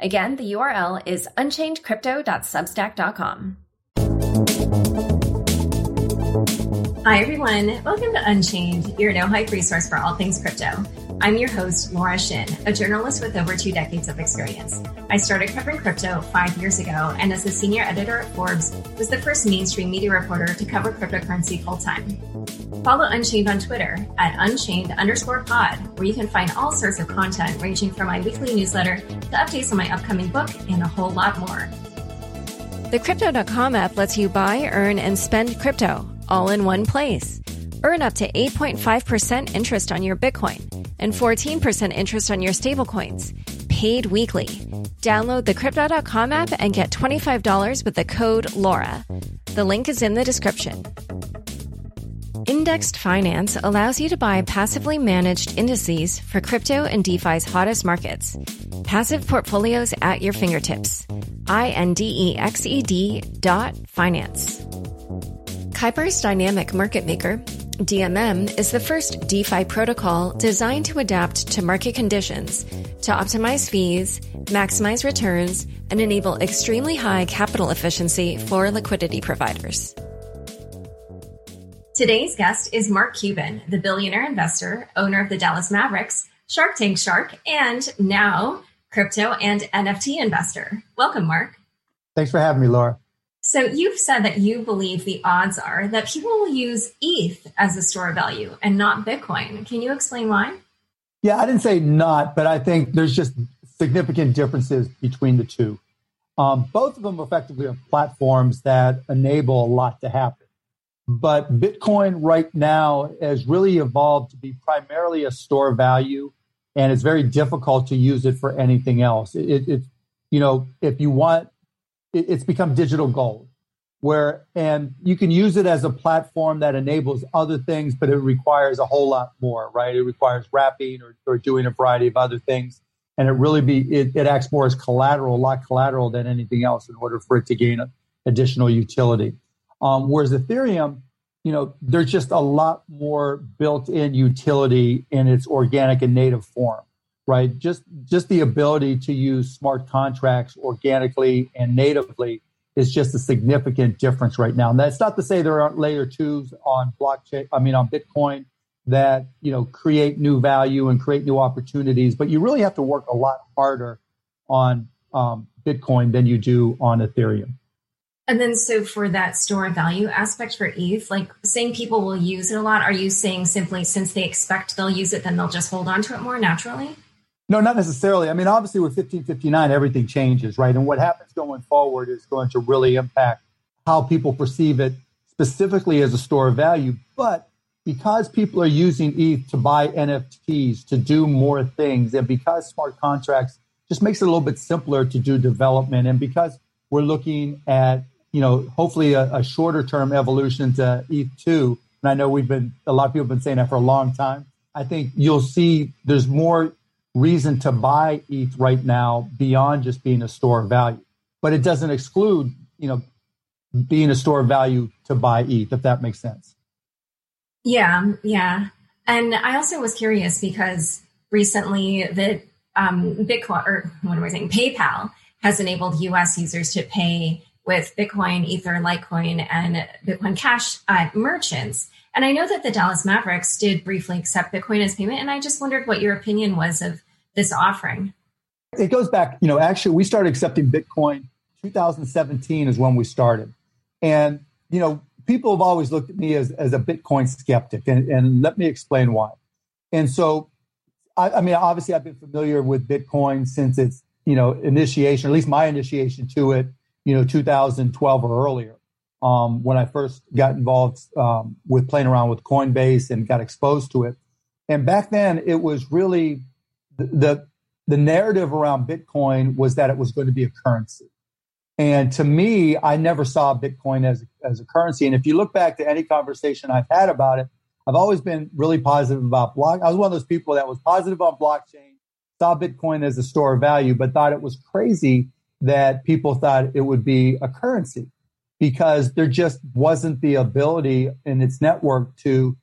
Again, the URL is unchainedcrypto.substack.com. Hi, everyone. Welcome to Unchained, your no-hype resource for all things crypto. I'm your host, Laura Shin, a journalist with over 2 decades of experience. I started covering crypto 5 years ago, and as a senior editor at Forbes, was the first mainstream media reporter to cover cryptocurrency full-time. Follow Unchained on Twitter at unchained_pod, where you can find all sorts of content ranging from my weekly newsletter to updates on my upcoming book and a whole lot more. The Crypto.com app lets you buy, earn, and spend crypto all in one place. Earn up to 8.5% interest on your Bitcoin and 14% interest on your stablecoins, paid weekly. Download the Crypto.com app and get $25 with the code Laura. The link is in the description. Indexed Finance allows you to buy passively managed indices for crypto and DeFi's hottest markets. Passive portfolios at your fingertips. INDEXED.finance. Kuiper's Dynamic Market Maker, DMM, is the first DeFi protocol designed to adapt to market conditions to optimize fees, maximize returns, and enable extremely high capital efficiency for liquidity providers. Today's guest is Mark Cuban, the billionaire investor, owner of the Dallas Mavericks, Shark Tank Shark, and now crypto and NFT investor. Welcome, Mark. Thanks for having me, Laura. So you've said that you believe the odds are that people will use ETH as a store of value and not Bitcoin. Can you explain why? Yeah, I didn't say not, but I think there's just significant differences between the two. Both of them effectively are platforms that enable a lot to happen. But Bitcoin right now has really evolved to be primarily a store of value, and it's very difficult to use it for anything else. It's become digital gold, and you can use it as a platform that enables other things, but it requires a whole lot more, right? It requires wrapping or doing a variety of other things, and it acts more as collateral, a lot collateral than anything else, in order for it to gain additional utility. Whereas Ethereum, there's just a lot more built-in utility in its organic and native form, right? Just the ability to use smart contracts organically and natively is just a significant difference right now. And that's not to say there aren't layer twos on Bitcoin that, create new value and create new opportunities, but you really have to work a lot harder on Bitcoin than you do on Ethereum. And then, so for that store of value aspect for ETH, like saying people will use it a lot, are you saying simply since they expect they'll use it, then they'll just hold on to it more naturally? No, not necessarily. I mean, obviously with 1559, everything changes, right? And what happens going forward is going to really impact how people perceive it specifically as a store of value. But because people are using ETH to buy NFTs, to do more things, and because smart contracts just makes it a little bit simpler to do development, and because we're looking at hopefully a shorter term evolution to ETH2. And I know a lot of people have been saying that for a long time. I think you'll see there's more reason to buy ETH right now beyond just being a store of value. But it doesn't exclude, being a store of value to buy ETH, if that makes sense. Yeah. And I also was curious because recently that PayPal has enabled US users to pay with Bitcoin, Ether, Litecoin, and Bitcoin Cash merchants. And I know that the Dallas Mavericks did briefly accept Bitcoin as payment, and I just wondered what your opinion was of this offering. It goes back, actually we started accepting Bitcoin 2017 is when we started. And, people have always looked at me as a Bitcoin skeptic, and let me explain why. And so, I mean, obviously I've been familiar with Bitcoin since its, initiation, at least my initiation to it, 2012 or earlier, when I first got involved with playing around with Coinbase and got exposed to it. And back then, it was really the the narrative around Bitcoin was that it was going to be a currency. And to me, I never saw Bitcoin as a currency. And if you look back to any conversation I've had about it, I've always been really positive about blockchain. I was one of those people that was positive on blockchain, saw Bitcoin as a store of value, but thought it was crazy that people thought it would be a currency because there just wasn't the ability in its network to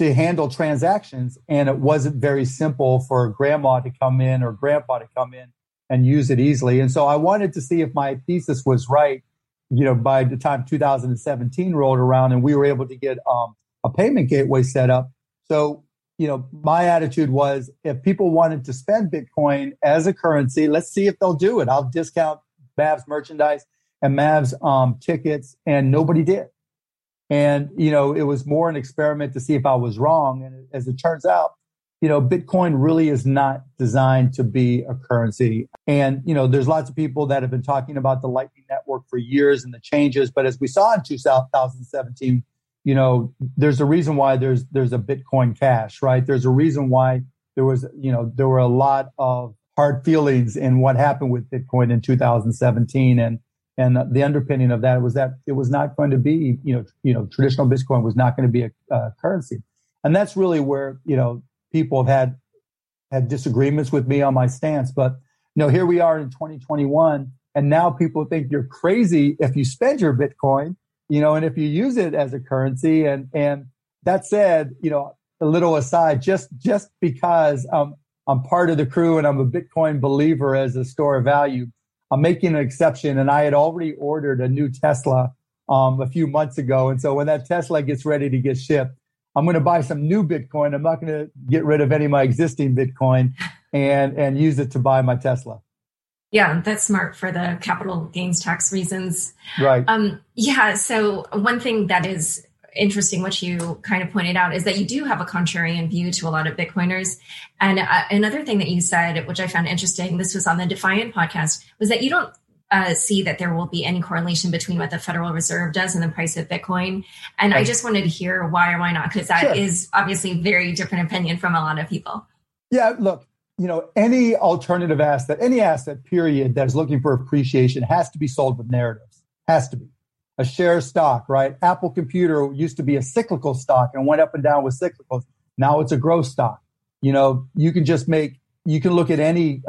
handle transactions. And it wasn't very simple for grandma to come in or grandpa to come in and use it easily. And so I wanted to see if my thesis was right, you know, by the time 2017 rolled around and we were able to get a payment gateway set up. So, you know, my attitude was if people wanted to spend Bitcoin as a currency, let's see if they'll do it. I'll discount Mavs merchandise and Mavs tickets, and nobody did. And, you know, it was more an experiment to see if I was wrong. And as it turns out, you know, Bitcoin really is not designed to be a currency. And, you know, there's lots of people that have been talking about the Lightning Network for years and the changes. But as we saw in 2017, you know, there's a reason why there's a Bitcoin Cash, right? There's a reason why there was, you know, there were a lot of hard feelings in what happened with Bitcoin in 2017. And the underpinning of that was that it was not going to be, you know, traditional Bitcoin was not going to be a currency. And that's really where, you know, people have had disagreements with me on my stance. But, you know, here we are in 2021, and now people think you're crazy if you spend your Bitcoin, you know, and if you use it as a currency. And that said, you know, a little aside, just because I'm part of the crew and I'm a Bitcoin believer as a store of value, I'm making an exception. And I had already ordered a new Tesla a few months ago. And so when that Tesla gets ready to get shipped, I'm going to buy some new Bitcoin. I'm not going to get rid of any of my existing Bitcoin and use it to buy my Tesla. Yeah, that's smart for the capital gains tax reasons. Right. Yeah. So one thing that is interesting, which you kind of pointed out, is that you do have a contrarian view to a lot of Bitcoiners. And another thing that you said, which I found interesting, this was on the Defiant podcast, was that you don't see that there will be any correlation between what the Federal Reserve does and the price of Bitcoin. And I just wanted to hear why or why not, because that is obviously a very different opinion from a lot of people. Yeah, look, you know, any alternative asset, any asset period that is looking for appreciation has to be sold with narratives, has to be. A share of stock, right? Apple Computer used to be a cyclical stock and went up and down with cyclicals. Now it's a growth stock. You know, you can just make, you can look at any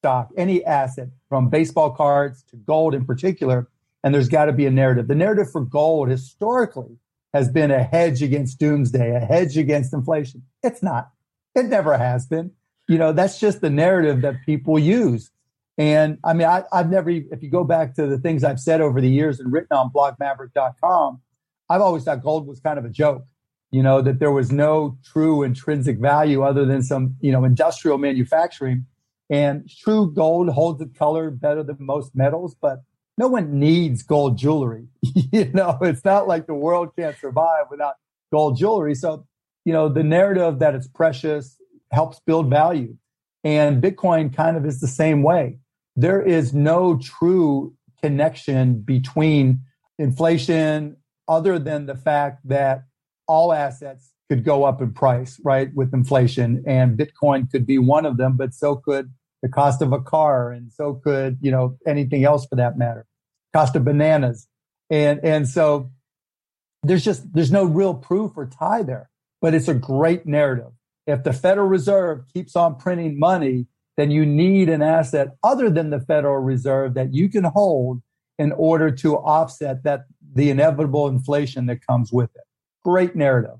stock, any asset, from baseball cards to gold in particular, and there's got to be a narrative. The narrative for gold historically has been a hedge against doomsday, a hedge against inflation. It's not. It never has been. You know, that's just the narrative that people use. And I mean, I've never, if you go back to the things I've said over the years and written on blogmaverick.com, I've always thought gold was kind of a joke, you know, that there was no true intrinsic value other than some, you know, industrial manufacturing. And true gold holds its color better than most metals, but no one needs gold jewelry. You know, it's not like the world can't survive without gold jewelry. So, you know, the narrative that it's precious helps build value. And Bitcoin kind of is the same way. There is no true connection between inflation other than the fact that all assets could go up in price, right, with inflation. And Bitcoin could be one of them, but so could the cost of a car, and so could, you know, anything else for that matter, cost of bananas. And so there's no real proof or tie there, but it's a great narrative. If the Federal Reserve keeps on printing money, then you need an asset other than the Federal Reserve that you can hold in order to offset that the inevitable inflation that comes with it. Great narrative.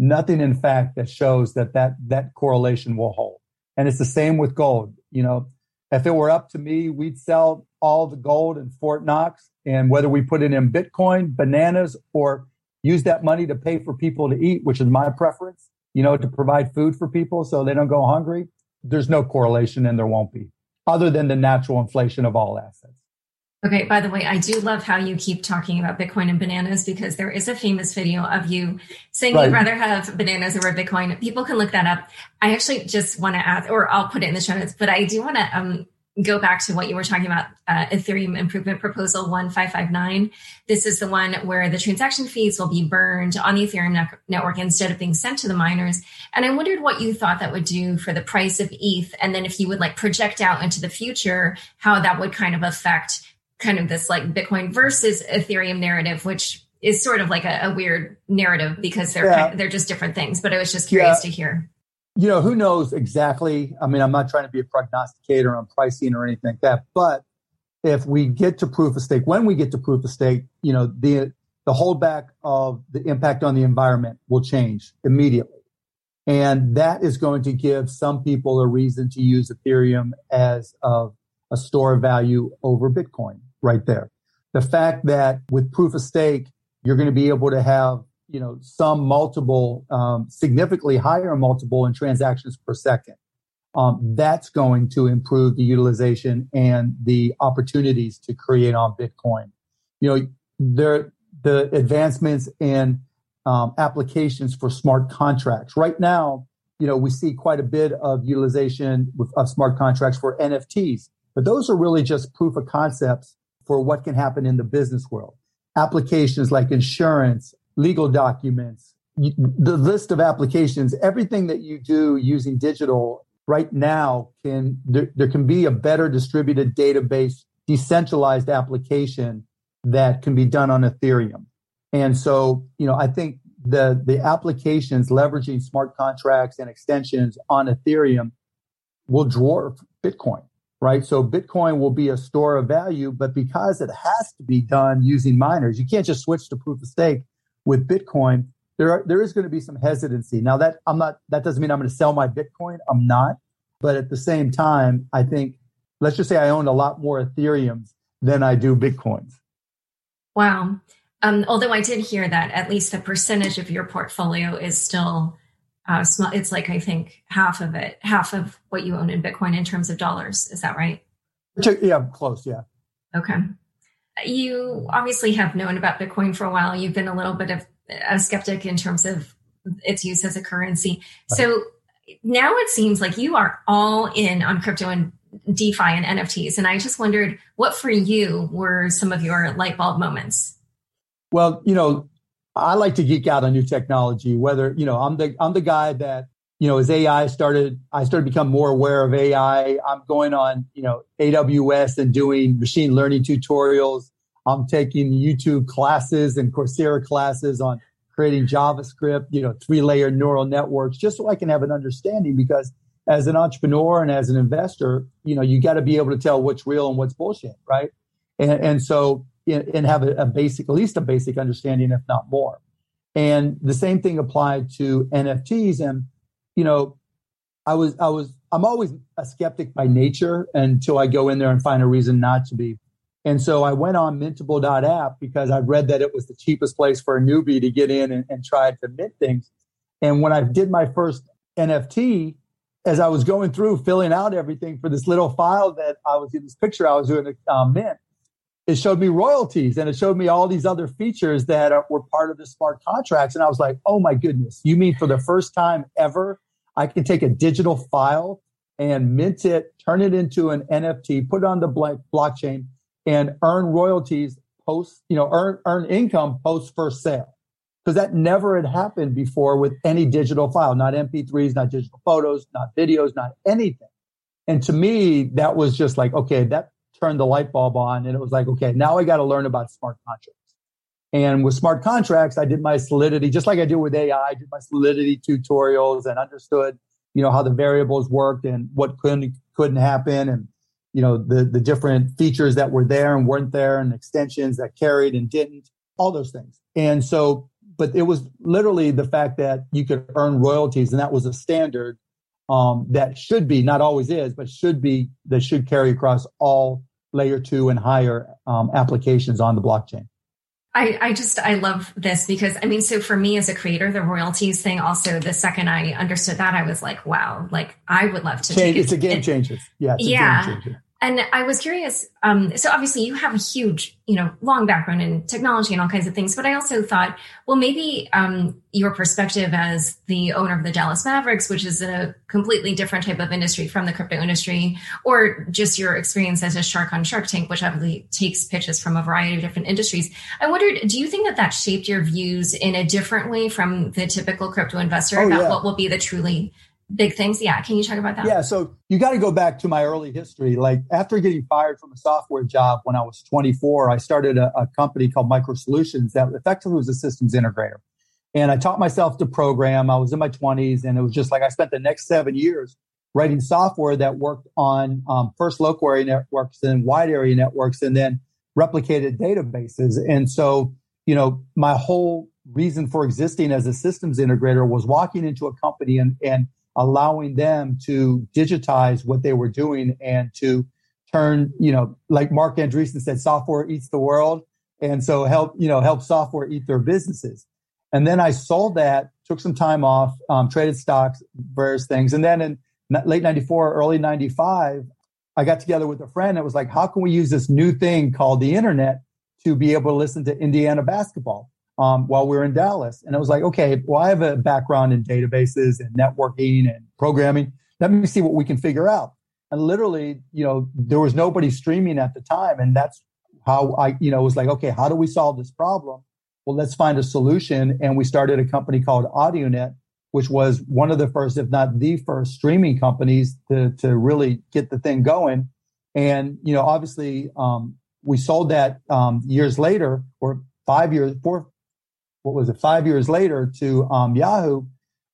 Nothing in fact that shows that correlation will hold. And it's the same with gold. You know, if it were up to me, we'd sell all the gold in Fort Knox, and whether we put it in Bitcoin, bananas, or use that money to pay for people to eat, which is my preference, you know, to provide food for people so they don't go hungry, there's no correlation and there won't be, other than the natural inflation of all assets. Okay, by the way, I do love how you keep talking about Bitcoin and bananas, because there is a famous video of you saying you'd rather have bananas over Bitcoin. People can look that up. I actually just want to add, or I'll put it in the show notes, but I do want to go back to what you were talking about, Ethereum Improvement Proposal 1559. This is the one where the transaction fees will be burned on the Ethereum network instead of being sent to the miners. And I wondered what you thought that would do for the price of ETH. And then if you would like project out into the future, how that would kind of affect kind of this like Bitcoin versus Ethereum narrative, which is sort of like a weird narrative because they're just different things. But I was just curious to hear. You know, who knows exactly? I mean, I'm not trying to be a prognosticator on pricing or anything like that. But if we get to proof of stake, when we get to proof of stake, you know, the holdback of the impact on the environment will change immediately. And that is going to give some people a reason to use Ethereum as a store of value over Bitcoin right there. The fact that with proof of stake, you're going to be able to have, you know, some multiple, significantly higher multiple in transactions per second. That's going to improve the utilization and the opportunities to create on Bitcoin. You know, the advancements in applications for smart contracts. Right now, you know, we see quite a bit of utilization of smart contracts for NFTs, but those are really just proof of concepts for what can happen in the business world. Applications like insurance, legal documents, the list of applications, everything that you do using digital right now, there can be a better distributed database, decentralized application that can be done on Ethereum. And so, you know, I think the applications leveraging smart contracts and extensions on Ethereum will dwarf Bitcoin, right? So Bitcoin will be a store of value, but because it has to be done using miners, you can't just switch to proof of stake. With Bitcoin, there is going to be some hesitancy. Now that doesn't mean I'm going to sell my Bitcoin. I'm not. But at the same time, I think, let's just say I own a lot more Ethereums than I do Bitcoins. Wow. Although I did hear that at least the percentage of your portfolio is still small. It's like, I think half of what you own in Bitcoin in terms of dollars. Is that right? Yeah, close. Yeah. Okay. You obviously have known about Bitcoin for a while. You've been a little bit of a skeptic in terms of its use as a currency. So now it seems like you are all in on crypto and DeFi and NFTs. And I just wondered what for you were some of your light bulb moments? Well, you know, I like to geek out on new technology, whether, you know, I'm the guy that, you know, as AI started, I started to become more aware of AI. I'm going on, you know, AWS and doing machine learning tutorials. I'm taking YouTube classes and Coursera classes on creating JavaScript, you know, 3-layer neural networks, just so I can have an understanding. Because as an entrepreneur and as an investor, you know, you got to be able to tell what's real and what's bullshit, right? And so have a basic, at least a basic understanding, if not more. And the same thing applied to NFTs. And you know, I'm always a skeptic by nature until I go in there and find a reason not to be. And so I went on Mintable.app because I read that it was the cheapest place for a newbie to get in and try to mint things. And when I did my first NFT, as I was going through filling out everything for this little file that I was in this picture, I was doing a mint, it showed me royalties and it showed me all these other features that were part of the smart contracts. And I was like, oh my goodness, you mean for the first time ever, I can take a digital file and mint it, turn it into an NFT, put it on the blockchain and earn royalties post, you know, earn income post first sale. Because that never had happened before with any digital file, not MP3s, not digital photos, not videos, not anything. And to me, that was just like, okay, that turned the light bulb on, and it was like, okay, now I got to learn about smart contracts. And with smart contracts, I did my Solidity, just like I did with AI, I did my Solidity tutorials and understood, you know, how the variables worked and what couldn't happen, and you know, the different features that were there and weren't there, and extensions that carried and didn't, all those things. And so, but it was literally the fact that you could earn royalties, and that was a standard that should be, not always is, but should be, that should carry across all layer 2 and higher applications on the blockchain. I love this because, I mean, so for me as a creator, the royalties thing also, the second I understood that, I was like, wow, like I would love to take it. It's a game changer. Yeah. And I was curious. So obviously you have a huge, long background in technology and all kinds of things, but I also thought, well, maybe your perspective as the owner of the Dallas Mavericks, which is a completely different type of industry from the crypto industry, or just your experience as a shark on Shark Tank, which obviously takes pitches from a variety of different industries. I wondered, do you think that shaped your views in a different way from the typical crypto investor about what will be the truly big things? Yeah. Can you talk about that? Yeah. So you got to go back to my early history. Like after getting fired from a software job when I was 24, I started a company called MicroSolutions that effectively was a systems integrator. And I taught myself to program. I was in my 20s, and it was just like I spent the next 7 years writing software that worked on first local area networks, then wide area networks, and then replicated databases. And so, my whole reason for existing as a systems integrator was walking into a company and allowing them to digitize what they were doing and to turn, like Mark Andreessen said, software eats the world. And so help software eat their businesses. And then I sold that, took some time off, traded stocks, various things. And then in late 94, early 95, I got together with a friend that was like, how can we use this new thing called the internet to be able to listen to Indiana basketball while we were in Dallas? And I was like, okay, well, I have a background in databases and networking and programming. Let me see what we can figure out. And literally, there was nobody streaming at the time. And that's how I, was like, okay, how do we solve this problem? Well, let's find a solution. And we started a company called AudioNet, which was one of the first, if not the first, streaming companies to really get the thing going. And, obviously, we sold that years later, or 5 years, 5 years later to Yahoo.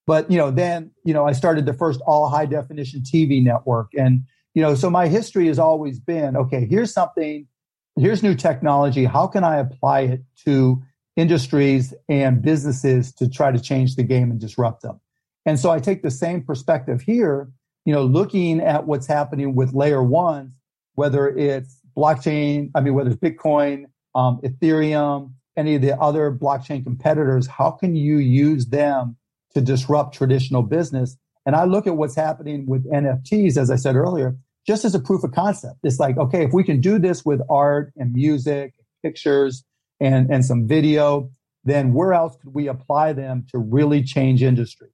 But, then, I started the first all high definition TV network. And, so my history has always been, okay, here's new technology. How can I apply it to industries and businesses to try to change the game and disrupt them? And so I take the same perspective here, looking at what's happening with layer ones, whether it's blockchain, whether it's Bitcoin, Ethereum, any of the other blockchain competitors, how can you use them to disrupt traditional business? And I look at what's happening with NFTs, as I said earlier, just as a proof of concept. It's like, okay, if we can do this with art and music, pictures, and some video, then where else could we apply them to really change industry?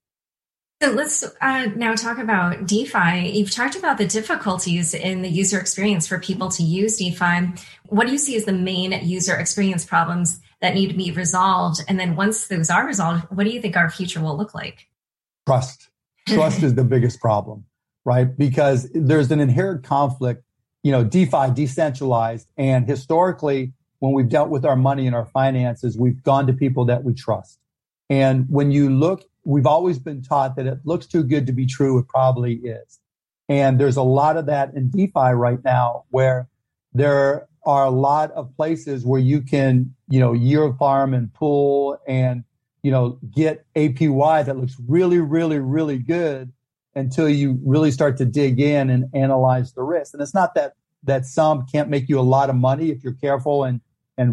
So let's now talk about DeFi. You've talked about the difficulties in the user experience for people to use DeFi. What do you see as the main user experience problems that need to be resolved? And then once those are resolved, what do you think our future will look like? Trust is the biggest problem, right? Because there's an inherent conflict, DeFi, decentralized, and historically, when we've dealt with our money and our finances, we've gone to people that we trust. And when you look, we've always been taught that it looks too good to be true. It probably is. And there's a lot of that in DeFi right now, where there are a lot of places where you can, year farm and pool and, get APY that looks really, really, really good until you really start to dig in and analyze the risk. And it's not that some can't make you a lot of money if you're careful and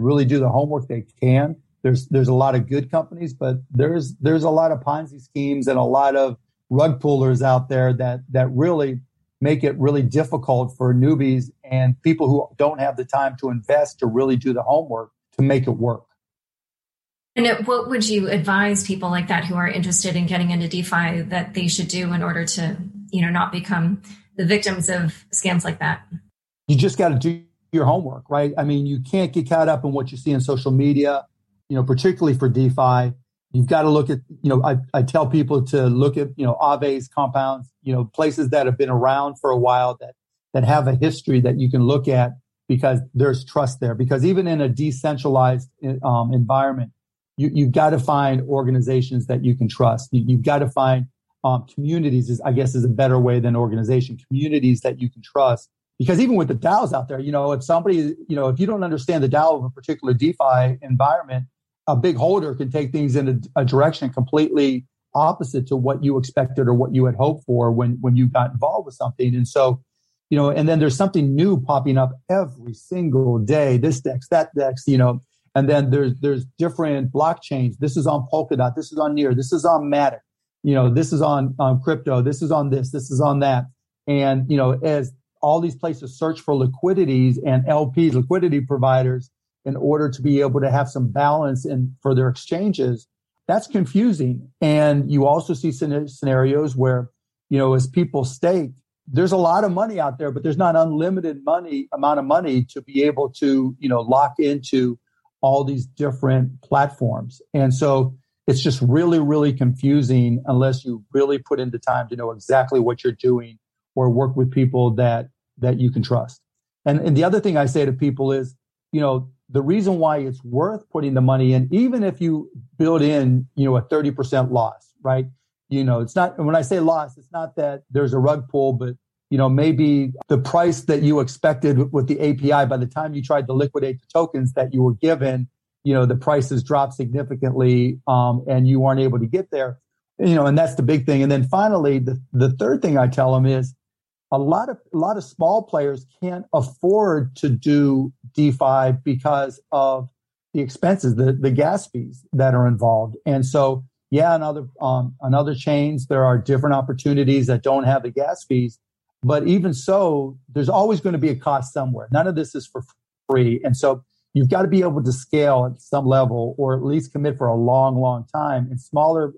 really do the homework. They can. There's a lot of good companies, but there's a lot of Ponzi schemes and a lot of rug pullers out there that really make it really difficult for newbies and people who don't have the time to invest to really do the homework to make it work. And what would you advise people like that who are interested in getting into DeFi that they should do in order to, not become the victims of scams like that? You just got to do your homework, right? You can't get caught up in what you see in social media, particularly for DeFi. You've got to look at, I tell people to look at, Aves, compounds, places that have been around for a while that have a history that you can look at, because there's trust there. Because even in a decentralized environment, you've got to find organizations that you can trust. You've got to find communities, is a better way than organization, communities that you can trust. Because even with the DAOs out there, if somebody, if you don't understand the DAO of a particular DeFi environment, a big holder can take things in a direction completely opposite to what you expected or what you had hoped for when you got involved with something. And so, and then there's something new popping up every single day, this DEX, that DEX, and then there's different blockchains. This is on Polkadot. This is on Near. This is on Matter. This is on crypto. This is on this. This is on that. And, as all these places search for liquidities and LPs, liquidity providers, in order to be able to have some balance in for their exchanges. That's confusing. And you also see scenarios where, you know, as people stake, there's a lot of money out there, but there's not unlimited amount of money to be able to, you know, lock into all these different platforms. And so it's just really, really confusing unless you really put in the time to know exactly what you're doing or work with people that you can trust. And the other thing I say to people is, you know, the reason why it's worth putting the money in, even if you build in, you know, a 30% loss, right? You know, it's not, when I say loss, it's not that there's a rug pull, but, you know, maybe the price that you expected with the API, by the time you tried to liquidate the tokens that you were given, you know, the prices dropped significantly, and you weren't able to get there, you know, and that's the big thing. And then finally, the third thing I tell them is a lot of small players can't afford to do DeFi because of the expenses, the gas fees that are involved. And so, yeah, on other chains, there are different opportunities that don't have the gas fees. But even so, there's always going to be a cost somewhere. None of this is for free. And so you've got to be able to scale at some level, or at least commit for a long, long time. And smaller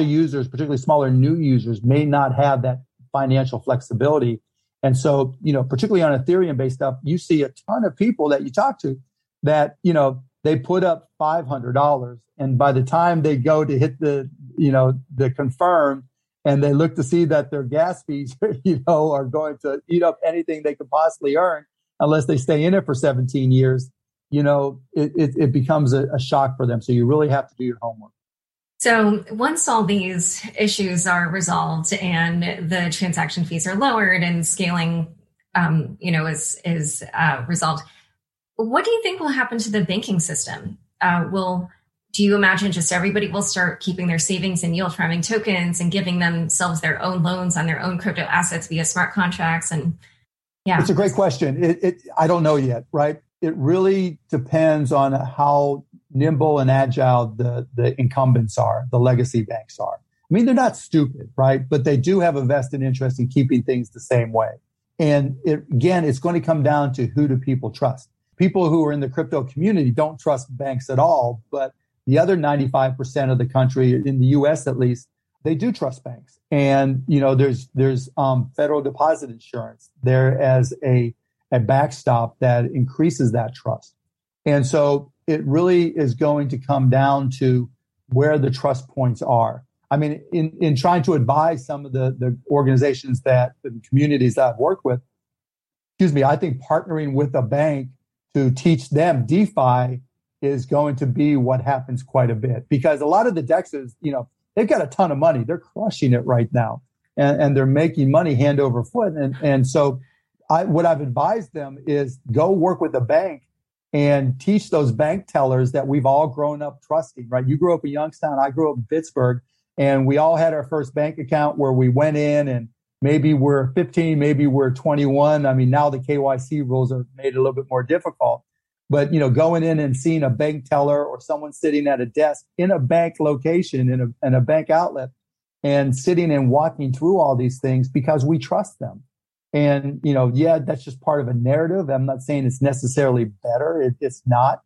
users, particularly smaller new users, may not have that financial flexibility. And so, you know, particularly on Ethereum-based stuff, you see a ton of people that you talk to that, you know, they put up $500, and by the time they go to hit the, you know, the confirm, and they look to see that their gas fees, you know, are going to eat up anything they could possibly earn unless they stay in it for 17 years, you know, it becomes a shock for them. So you really have to do your homework. So once all these issues are resolved and the transaction fees are lowered and scaling, you know, is resolved, what do you think will happen to the banking system? Do you imagine just everybody will start keeping their savings in yield farming tokens and giving themselves their own loans on their own crypto assets via smart contracts? And yeah, it's a great question. I don't know yet, right? It really depends on how nimble and agile the incumbents are, the legacy banks are. I mean, they're not stupid, right? But they do have a vested interest in keeping things the same way. And it's going to come down to who do people trust. People who are in the crypto community don't trust banks at all, but the other 95% of the country, in the U.S. at least, they do trust banks. And, you know, there's federal deposit insurance there as a backstop that increases that trust. And so it really is going to come down to where the trust points are. I mean, in trying to advise some of the organizations the communities that I've worked with, I think partnering with a bank to teach them DeFi is going to be what happens quite a bit, because a lot of the DEXs, you know, they've got a ton of money. They're crushing it right now, and they're making money hand over foot. And so what I've advised them is go work with a bank and teach those bank tellers that we've all grown up trusting, right? You grew up in Youngstown, I grew up in Pittsburgh, and we all had our first bank account where we went in, and maybe we're 15, maybe we're 21. I mean, now the KYC rules are made a little bit more difficult. But, you know, going in and seeing a bank teller or someone sitting at a desk in a bank location, in a bank outlet, and sitting and walking through all these things because we trust them. And, you know, yeah, that's just part of a narrative. I'm not saying it's necessarily better. It's not.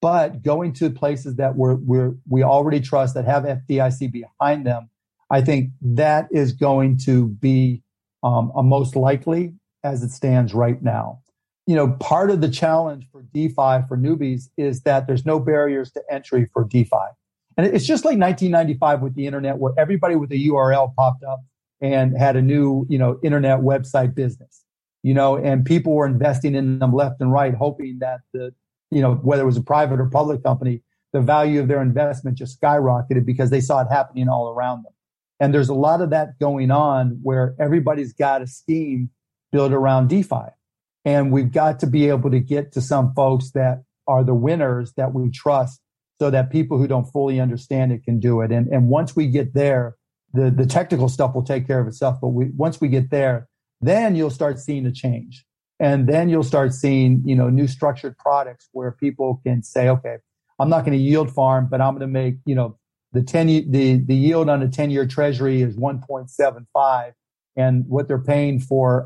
But going to places that we already trust, that have FDIC behind them, I think that is going to be a most likely as it stands right now. You know, part of the challenge for DeFi for newbies is that there's no barriers to entry for DeFi. And it's just like 1995 with the internet, where everybody with a URL popped up and had a new, you know, internet website business, you know, and people were investing in them left and right, hoping that you know, whether it was a private or public company, the value of their investment just skyrocketed because they saw it happening all around them. And there's a lot of that going on where everybody's got a scheme built around DeFi. And we've got to be able to get to some folks that are the winners that we trust, so that people who don't fully understand it can do it. And once we get there, the technical stuff will take care of itself. But once we get there, then you'll start seeing a change. And then you'll start seeing, you know, new structured products where people can say, okay, I'm not going to yield farm, but I'm going to make, you know, the yield on a 10-year treasury is 1.75. And what they're paying for,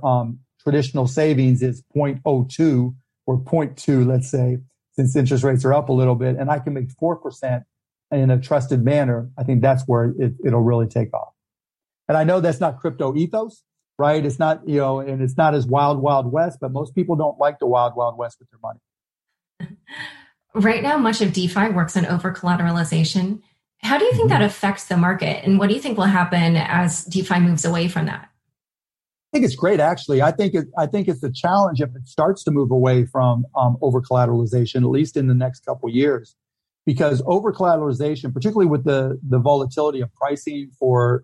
traditional savings is 0.02 or 0.2, let's say, since interest rates are up a little bit, and I can make 4% in a trusted manner, I think that's where it'll really take off. And I know that's not crypto ethos, right? It's not, you know, and it's not as wild, wild west, but most people don't like the wild, wild west with their money. Right now, much of DeFi works on over-collateralization. How do you think that affects the market? And what do you think will happen as DeFi moves away from that? I think it's great, actually. I think it's a challenge if it starts to move away from over-collateralization, at least in the next couple of years. Because over-collateralization, particularly with the volatility of pricing for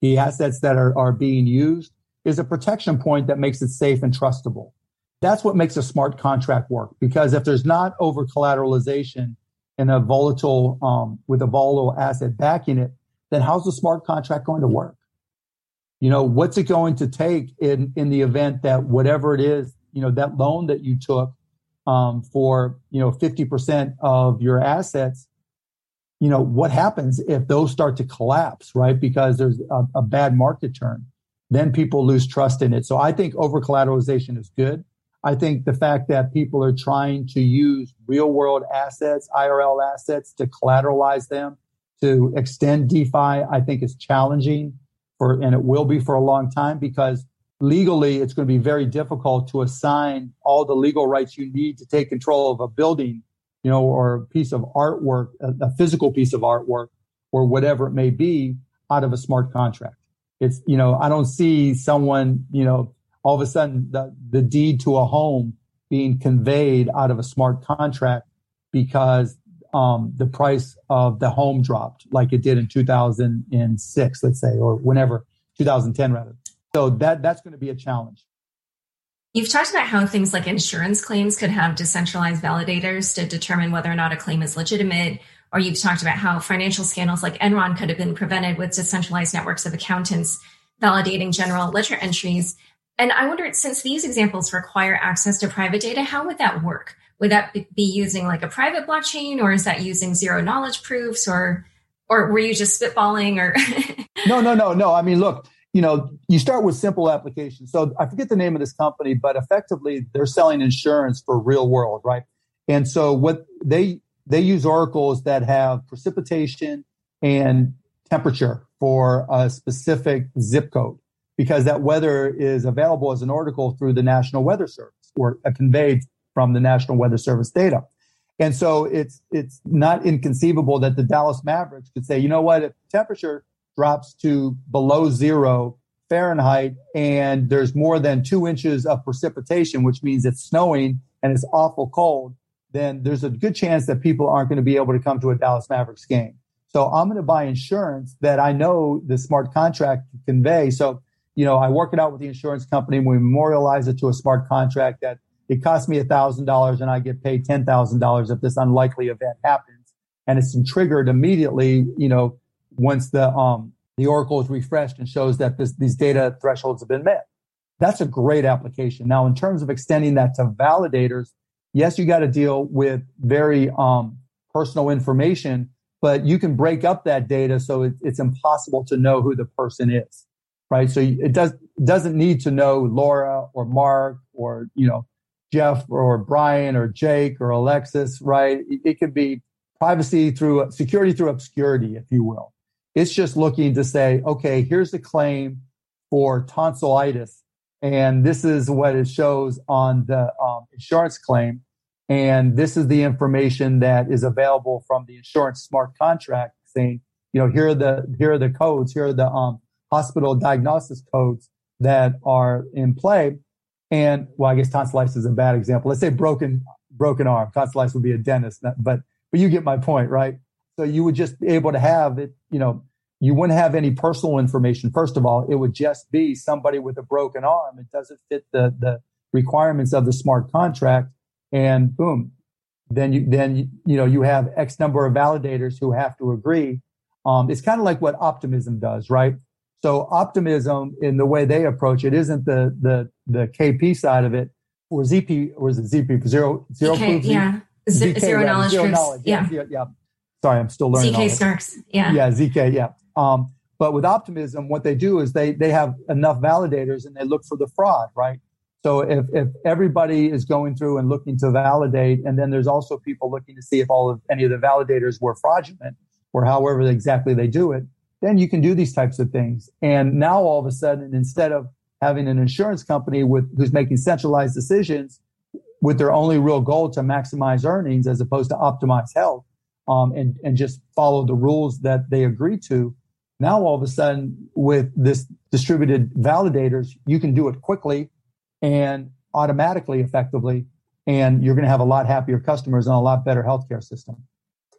the assets that are being used, is a protection point that makes it safe and trustable. That's what makes a smart contract work. Because if there's not over-collateralization in a volatile, with a volatile asset backing it, then how's the smart contract going to work? You know, what's it going to take in the event that whatever it is, you know, that loan that you took for, you know, 50% of your assets, you know, what happens if those start to collapse, right? Because there's a bad market turn, then people lose trust in it. So I think over-collateralization is good. I think the fact that people are trying to use real-world assets, IRL assets, to collateralize them, to extend DeFi, I think is challenging for, and it will be for a long time, because legally, it's going to be very difficult to assign all the legal rights you need to take control of a building, you know, or a piece of artwork, a physical piece of artwork, or whatever it may be, out of a smart contract. It's, you know, I don't see someone, you know, all of a sudden the deed to a home being conveyed out of a smart contract because the price of the home dropped like it did in 2006, let's say, or whenever, 2010 rather. So that's going to be a challenge. You've talked about how things like insurance claims could have decentralized validators to determine whether or not a claim is legitimate, or you've talked about how financial scandals like Enron could have been prevented with decentralized networks of accountants validating general ledger entries. And I wondered, since these examples require access to private data, how would that work? Would that be using like a private blockchain, or is that using zero knowledge proofs, or were you just spitballing? Or No. I mean, look. You know, you start with simple applications. So I forget the name of this company, but effectively they're selling insurance for real world, right? And so what they use oracles that have precipitation and temperature for a specific zip code, because that weather is available as an oracle through the National Weather Service, or conveyed from the National Weather Service data. And so it's not inconceivable that the Dallas Mavericks could say, you know what, if temperature drops to below 0 Fahrenheit and there's more than 2 inches of precipitation, which means it's snowing and it's awful cold, then there's a good chance that people aren't going to be able to come to a Dallas Mavericks game. So I'm going to buy insurance that I know the smart contract can convey. So, you know, I work it out with the insurance company and we memorialize it to a smart contract that it costs me $1,000 and I get paid $10,000 if this unlikely event happens. And it's triggered immediately, you know, once the oracle is refreshed and shows that these data thresholds have been met. That's a great application. Now, in terms of extending that to validators, yes, you got to deal with very personal information, but you can break up that data so it's impossible to know who the person is, right? So it doesn't need to know Laura or Mark or, you know, Jeff or Brian or Jake or Alexis, right? It could be privacy through security through obscurity, if you will. It's just looking to say, okay, here's the claim for tonsillitis, and this is what it shows on the insurance claim, and this is the information that is available from the insurance smart contract saying, you know, here are the codes, here are the hospital diagnosis codes that are in play. And well, I guess tonsillitis is a bad example. Let's say broken arm. Tonsillitis would be a dentist, but you get my point, right? So you would just be able to have it, you know, you wouldn't have any personal information. First of all, it would just be somebody with a broken arm. It doesn't fit the requirements of the smart contract. And boom, then, you know, you have X number of validators who have to agree. It's kind of like what Optimism does, right? So Optimism, in the way they approach it, isn't the KP side of it, or ZP, or is it ZP? Zero okay, proof? Yeah. Zero knowledge. Yeah. Sorry, I'm still learning. ZK snarks. Yeah, ZK. Yeah. But with Optimism, what they do is they have enough validators and they look for the fraud, right? So if everybody is going through and looking to validate, and then there's also people looking to see if any of the validators were fraudulent or however exactly they do it, then you can do these types of things. And now all of a sudden, instead of having an insurance company who's making centralized decisions with their only real goal to maximize earnings as opposed to optimize health, and just follow the rules that they agree to, now all of a sudden with this distributed validators, you can do it quickly and automatically, effectively, and you're going to have a lot happier customers and a lot better healthcare system.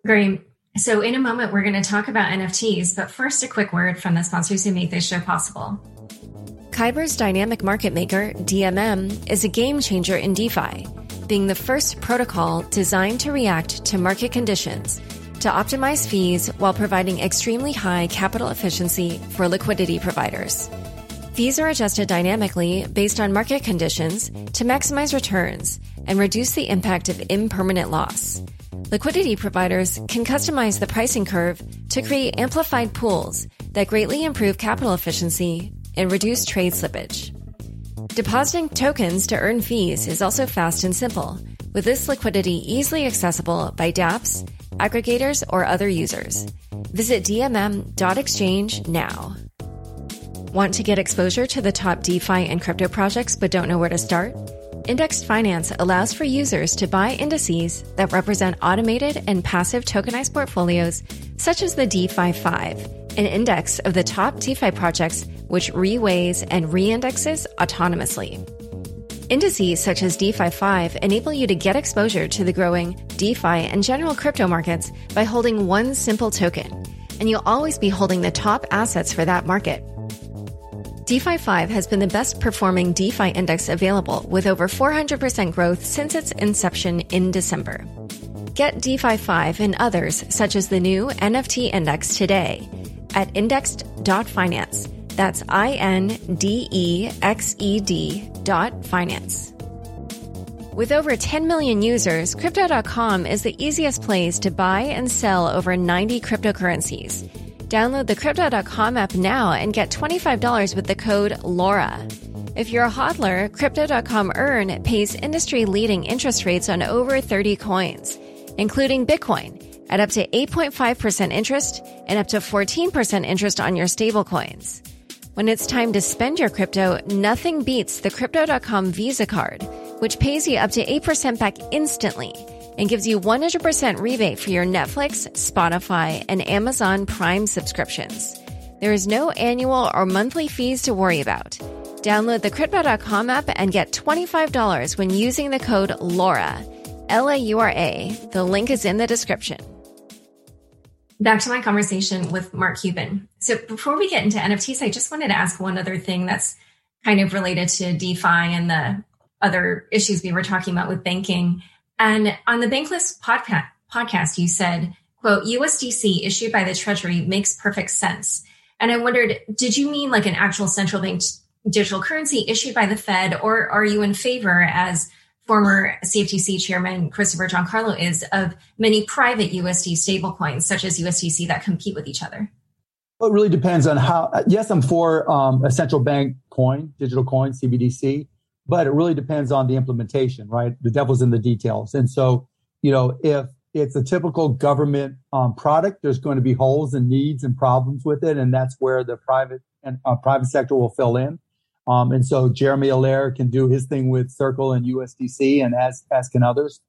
Great. So in a moment, we're going to talk about NFTs, but first a quick word from the sponsors who make this show possible. Kyber's dynamic market maker, DMM, is a game changer in DeFi, being the first protocol designed to react to market conditions to optimize fees while providing extremely high capital efficiency for liquidity providers. Fees are adjusted dynamically based on market conditions to maximize returns and reduce the impact of impermanent loss. Liquidity providers can customize the pricing curve to create amplified pools that greatly improve capital efficiency and reduce trade slippage. Depositing tokens to earn fees is also fast and simple, with this liquidity easily accessible by dApps, aggregators, or other users. Visit dmm.exchange now. Want to get exposure to the top DeFi and crypto projects but don't know where to start? Indexed Finance allows for users to buy indices that represent automated and passive tokenized portfolios such as the DeFi 5, an index of the top DeFi projects which reweighs and reindexes autonomously. Indices such as DeFi 5 enable you to get exposure to the growing DeFi and general crypto markets by holding one simple token, and you'll always be holding the top assets for that market. DeFi 5 has been the best performing DeFi index available with over 400% growth since its inception in December. Get DeFi 5 and others such as the new NFT index today at indexed.finance. That's INDEXED.finance. With over 10 million users, Crypto.com is the easiest place to buy and sell over 90 cryptocurrencies. Download the Crypto.com app now and get $25 with the code LAURA. If you're a hodler, Crypto.com Earn pays industry-leading interest rates on over 30 coins, including Bitcoin, at up to 8.5% interest and up to 14% interest on your stablecoins. When it's time to spend your crypto, nothing beats the Crypto.com Visa card, which pays you up to 8% back instantly and gives you 100% rebate for your Netflix, Spotify, and Amazon Prime subscriptions. There is no annual or monthly fees to worry about. Download the Crypto.com app and get $25 when using the code LAURA, LAURA. The link is in the description. Back to my conversation with Mark Cuban. So before we get into NFTs, I just wanted to ask one other thing that's kind of related to DeFi and the other issues we were talking about with banking. And on the Bankless podcast, you said, quote, USDC issued by the Treasury makes perfect sense. And I wondered, did you mean like an actual central bank digital currency issued by the Fed, or are you in favor, as former CFTC chairman Christopher Giancarlo is, of many private USD stablecoins such as USDC that compete with each other? Well, it really depends on how. Yes, I'm for a central bank coin, digital coin, CBDC, but it really depends on the implementation, right? The devil's in the details. And so, you know, if it's a typical government product, there's going to be holes and needs and problems with it, and that's where the private sector will fill in. And so Jeremy Allaire can do his thing with Circle and USDC, and as can others.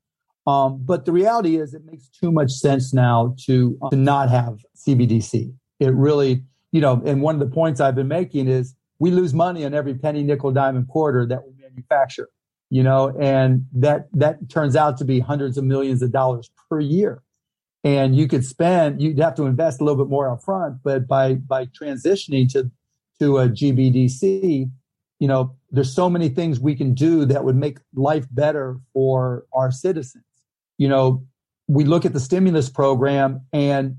But the reality is it makes too much sense now to not have CBDC. It really, you know, and one of the points I've been making is we lose money on every penny, nickel, dime, and quarter that we manufacture, you know, and that turns out to be hundreds of millions of dollars per year. And you'd have to invest a little bit more upfront, but by transitioning to a GBDC, you know, there's so many things we can do that would make life better for our citizens. You know, we look at the stimulus program, and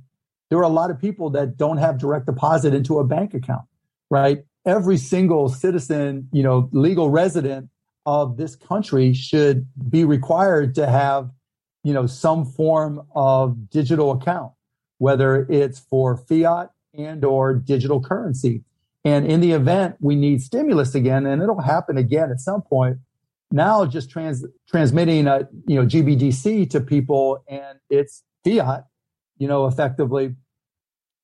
there are a lot of people that don't have direct deposit into a bank account, right? Every single citizen, you know, legal resident of this country should be required to have, you know, some form of digital account, whether it's for fiat and or digital currency. And in the event we need stimulus again, and it'll happen again at some point, now just transmitting GBDC to people, and it's fiat, effectively.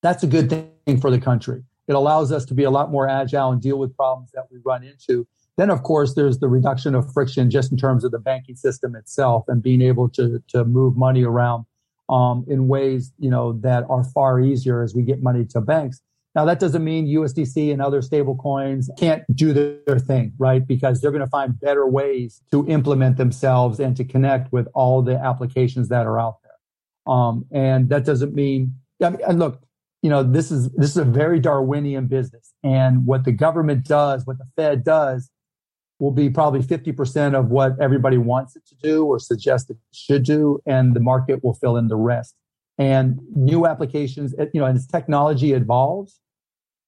That's a good thing for the country. It allows us to be a lot more agile and deal with problems that we run into. Then, of course, there's the reduction of friction just in terms of the banking system itself and being able to move money around in ways, that are far easier as we get money to banks. Now, that doesn't mean USDC and other stable coins can't do their thing, right? Because they're going to find better ways to implement themselves and to connect with all the applications that are out there. And that doesn't mean, and look, this is a very Darwinian business. And what the government does, what the Fed does, will be probably 50% of what everybody wants it to do or suggests it should do, and the market will fill in the rest. And new applications, as technology evolves,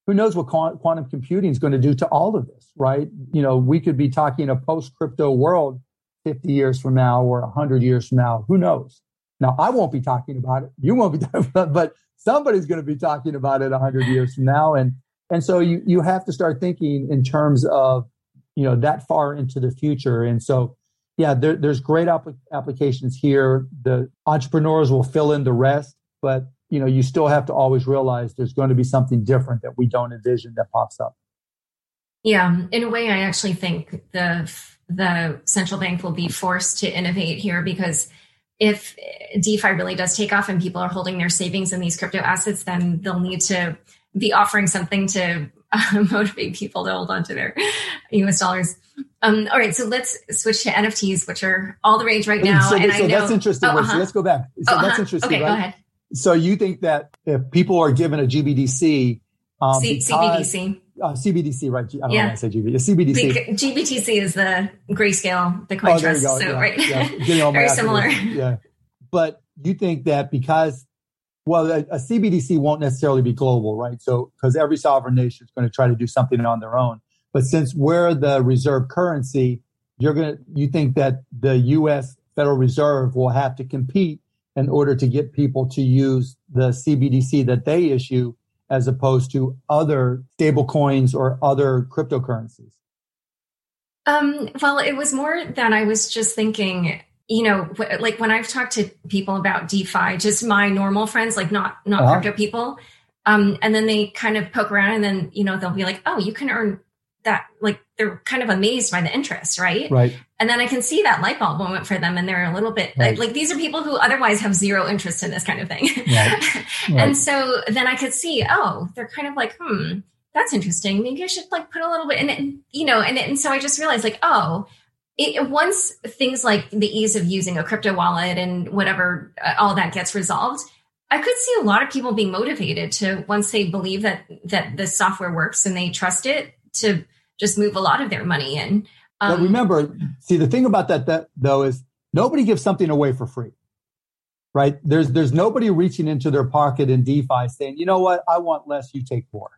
who knows what quantum computing is going to do to all of this, right? We could be talking a post-crypto world 50 years from now or 100 years from now. Who knows? Now, I won't be talking about it. You won't be talking about it, but somebody's going to be talking about it 100 years from now. And so you have to start thinking in terms of, that far into the future. And so, yeah, there's great applications here. The entrepreneurs will fill in the rest, but, you still have to always realize there's going to be something different that we don't envision that pops up. Yeah. In a way, I actually think the central bank will be forced to innovate here, because if DeFi really does take off and people are holding their savings in these crypto assets, then they'll need to be offering something to motivate people to hold on to their US dollars. All right, so let's switch to NFTs, which are all the rage right now. That's interesting. So let's go back. That's interesting. Okay, right? Go ahead. So you think that if people are given a GBDC, CBDC. CBDC, right? I don't know why I said GBDC. CBDC. GBTC is the Grayscale, the coin trust. There you go. So, yeah, right. Yeah. Very similar. Yeah. But you think that because, well, a CBDC won't necessarily be global, right? So, because every sovereign nation is going to try to do something on their own. But since we're the reserve currency, you think that the U.S. Federal Reserve will have to compete in order to get people to use the CBDC that they issue, as opposed to other stable coins or other cryptocurrencies? Well, it was more that I was just thinking, like when I've talked to people about DeFi, just my normal friends, like not crypto people, and then they kind of poke around, and then, they'll be like, oh, you can earn that. Like, they're kind of amazed by the interest, right? Right. And then I can see that light bulb moment for them, and they're a little bit like these are people who otherwise have zero interest in this kind of thing. Right. Right. And so then I could see, oh, they're kind of like, that's interesting. Maybe I should like put a little bit in it, and so I just realized like, once things like the ease of using a crypto wallet and whatever, all that gets resolved, I could see a lot of people being motivated to, once they believe that the software works and they trust it, to just move a lot of their money in. But remember, the thing about that though is nobody gives something away for free, right? There's nobody reaching into their pocket in DeFi saying, you know what, I want less, you take more.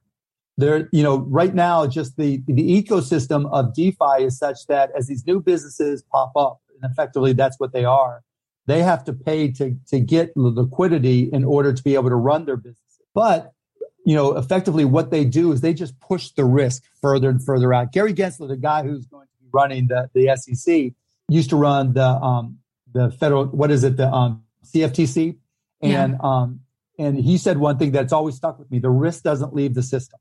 There, right now, just the ecosystem of DeFi is such that as these new businesses pop up, and effectively that's what they are, they have to pay to get liquidity in order to be able to run their business. But effectively what they do is they just push the risk further and further out. Gary Gensler, the guy who's going to be running the SEC, used to run the federal, CFTC. And he said one thing that's always stuck with me: the risk doesn't leave the system.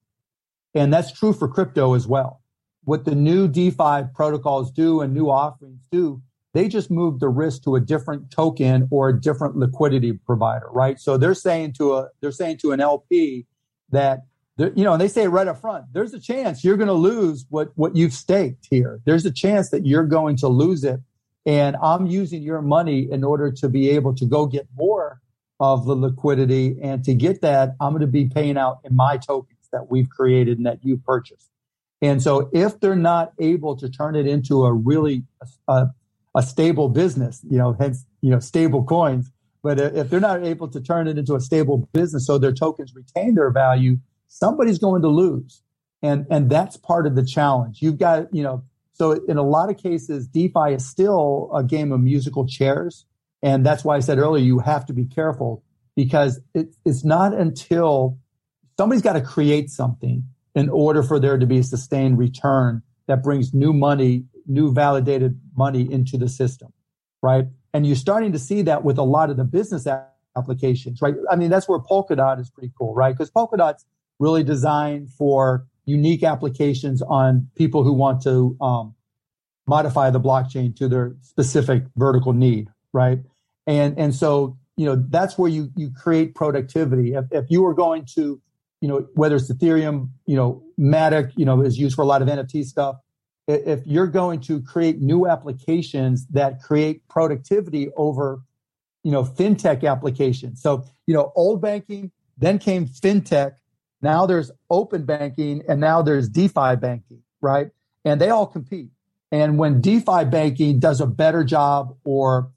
And that's true for crypto as well. What the new DeFi protocols do and new offerings do, they just move the risk to a different token or a different liquidity provider, right? So they're saying to an LP, that, and they say right up front, there's a chance you're going to lose what you've staked here. There's a chance that you're going to lose it. And I'm using your money in order to be able to go get more of the liquidity. And to get that, I'm going to be paying out in my tokens that we've created and that you purchased. And so if they're not able to turn it into a really a stable business, hence, stable coins, but if they're not able to turn it into a stable business so their tokens retain their value, somebody's going to lose. And that's part of the challenge. You've got, so in a lot of cases, DeFi is still a game of musical chairs. And that's why I said earlier, you have to be careful, because it's not until somebody's got to create something in order for there to be a sustained return that brings new money new validated money into the system, right? And you're starting to see that with a lot of the business applications, right? I mean, that's where Polkadot is pretty cool, right? Because Polkadot's really designed for unique applications on people who want to modify the blockchain to their specific vertical need, right? And so, you know, that's where you create productivity. If you were going to, you know, whether it's Ethereum, you know, Matic, you know, is used for a lot of NFT stuff. If you're going to create new applications that create productivity over, you know, fintech applications. So, you know, old banking, then came fintech. Now there's open banking, and now there's DeFi banking, right? And they all compete. And when DeFi banking does a better job, or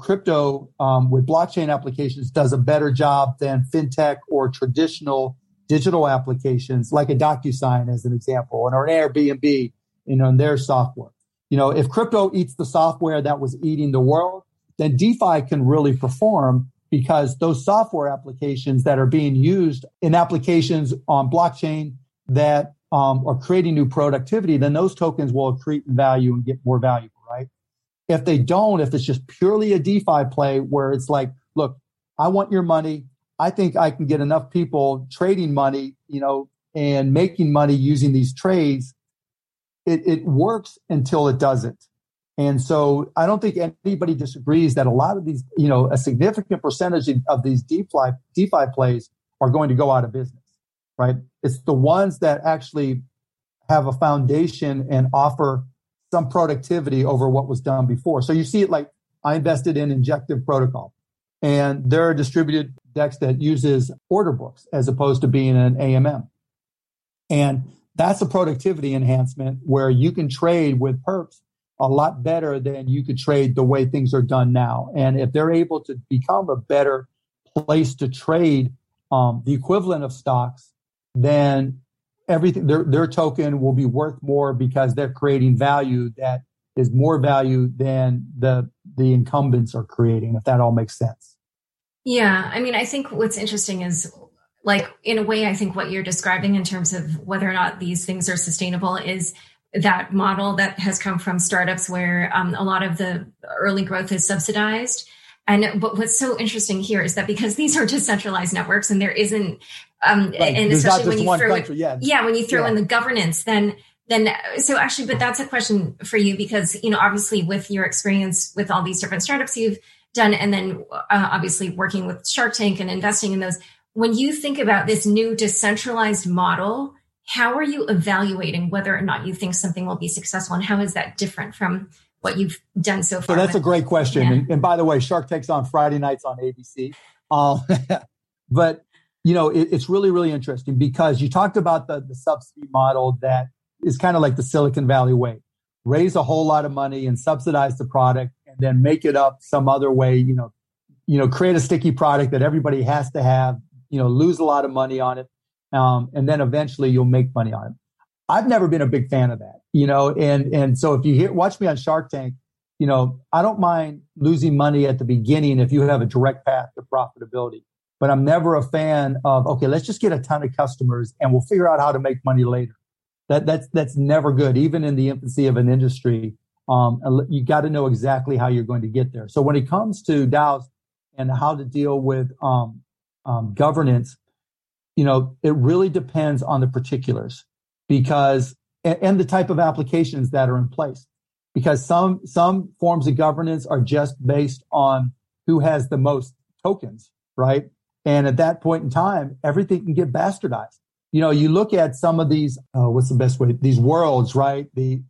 crypto with blockchain applications does a better job than fintech or traditional digital applications, like a DocuSign as an example, or an Airbnb, you know, and their software. You know, if crypto eats the software that was eating the world, then DeFi can really perform, because those software applications that are being used in applications on blockchain that are creating new productivity, then those tokens will accrete in value and get more valuable, right? If they don't, if it's just purely a DeFi play where it's like, look, I want your money. I think I can get enough people trading money, you know, and making money using these trades. It works until it doesn't. And so I don't think anybody disagrees that a lot of these, you know, a significant percentage of these DeFi plays are going to go out of business, right? It's the ones that actually have a foundation and offer some productivity over what was done before. So you see it like I invested in Injective Protocol, and they're a distributed DEX that uses order books as opposed to being an AMM. And that's a productivity enhancement where you can trade with perps a lot better than you could trade the way things are done now. And if they're able to become a better place to trade the equivalent of stocks, then everything, their token will be worth more because they're creating value that is more value than the incumbents are creating, if that all makes sense. Yeah. I mean, I think what's interesting is, like, in a way, I think what you're describing in terms of whether or not these things are sustainable is that model that has come from startups where a lot of the early growth is subsidized. But what's so interesting here is that because these are decentralized networks and there isn't, right. And there's especially when you throw in, when you throw in the governance, then so actually, but that's a question for you, because, you know, obviously with your experience with all these different startups you've done, and then obviously working with Shark Tank and investing in those, when you think about this new decentralized model, how are you evaluating whether or not you think something will be successful, and how is that different from what you've done so far? So that's a great question. Yeah. And by the way, Shark Tank's on Friday nights on ABC. But, you know, it's really, really interesting, because you talked about the subsidy model that is kind of like the Silicon Valley way. Raise a whole lot of money and subsidize the product and then make it up some other way, you know, create a sticky product that everybody has to have, you know, lose a lot of money on it. And then eventually you'll make money on it. I've never been a big fan of that, you know, and so if you watch me on Shark Tank, you know, I don't mind losing money at the beginning if you have a direct path to profitability, but I'm never a fan of, okay, let's just get a ton of customers and we'll figure out how to make money later. That's never good. Even in the infancy of an industry, you got to know exactly how you're going to get there. So when it comes to DAOs and how to deal with governance, you know, it really depends on the particulars, because and the type of applications that are in place, because some forms of governance are just based on who has the most tokens, right? And at that point in time, everything can get bastardized. You know, you look at some of these, what's the best way? These worlds, right? These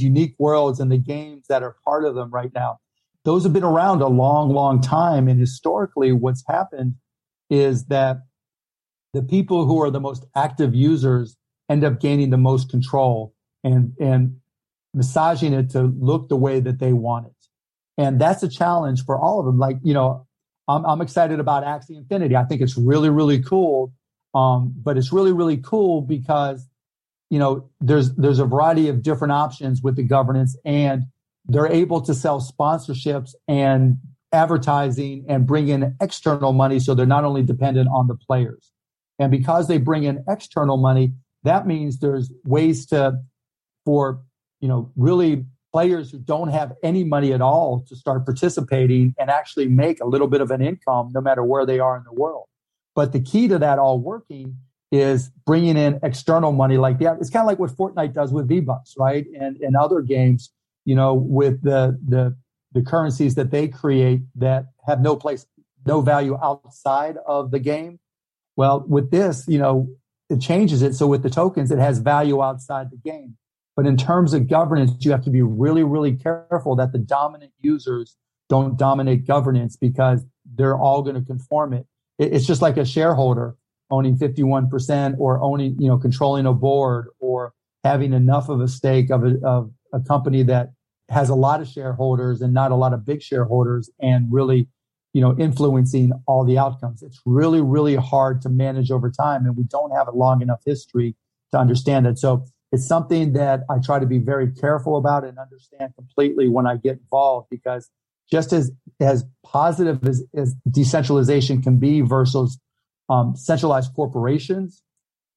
unique worlds and the games that are part of them right now. Those have been around a long, long time. And historically, what's happened is that the people who are the most active users end up gaining the most control and massaging it to look the way that they want it. And that's a challenge for all of them. Like, you know, I'm excited about Axie Infinity. I think it's really, really cool. But it's really, really cool because, you know, there's a variety of different options with the governance, and they're able to sell sponsorships and advertising and bring in external money. So they're not only dependent on the players. And because they bring in external money, that means there's ways for really players who don't have any money at all to start participating and actually make a little bit of an income no matter where they are in the world. But the key to that all working is bringing in external money like that. It's kind of like what Fortnite does with V-Bucks, right? And other games, with the currencies that they create that have no place, no value outside of the game. Well, with this, it changes it. So with the tokens, it has value outside the game. But in terms of governance, you have to be really, really careful that the dominant users don't dominate governance, because they're all going to conform it. It's just like a shareholder owning 51% or owning, controlling a board or having enough of a stake of a company that has a lot of shareholders and not a lot of big shareholders and really, influencing all the outcomes. It's really, really hard to manage over time. And we don't have a long enough history to understand it. So it's something that I try to be very careful about and understand completely when I get involved, because just as positive as decentralization can be versus centralized corporations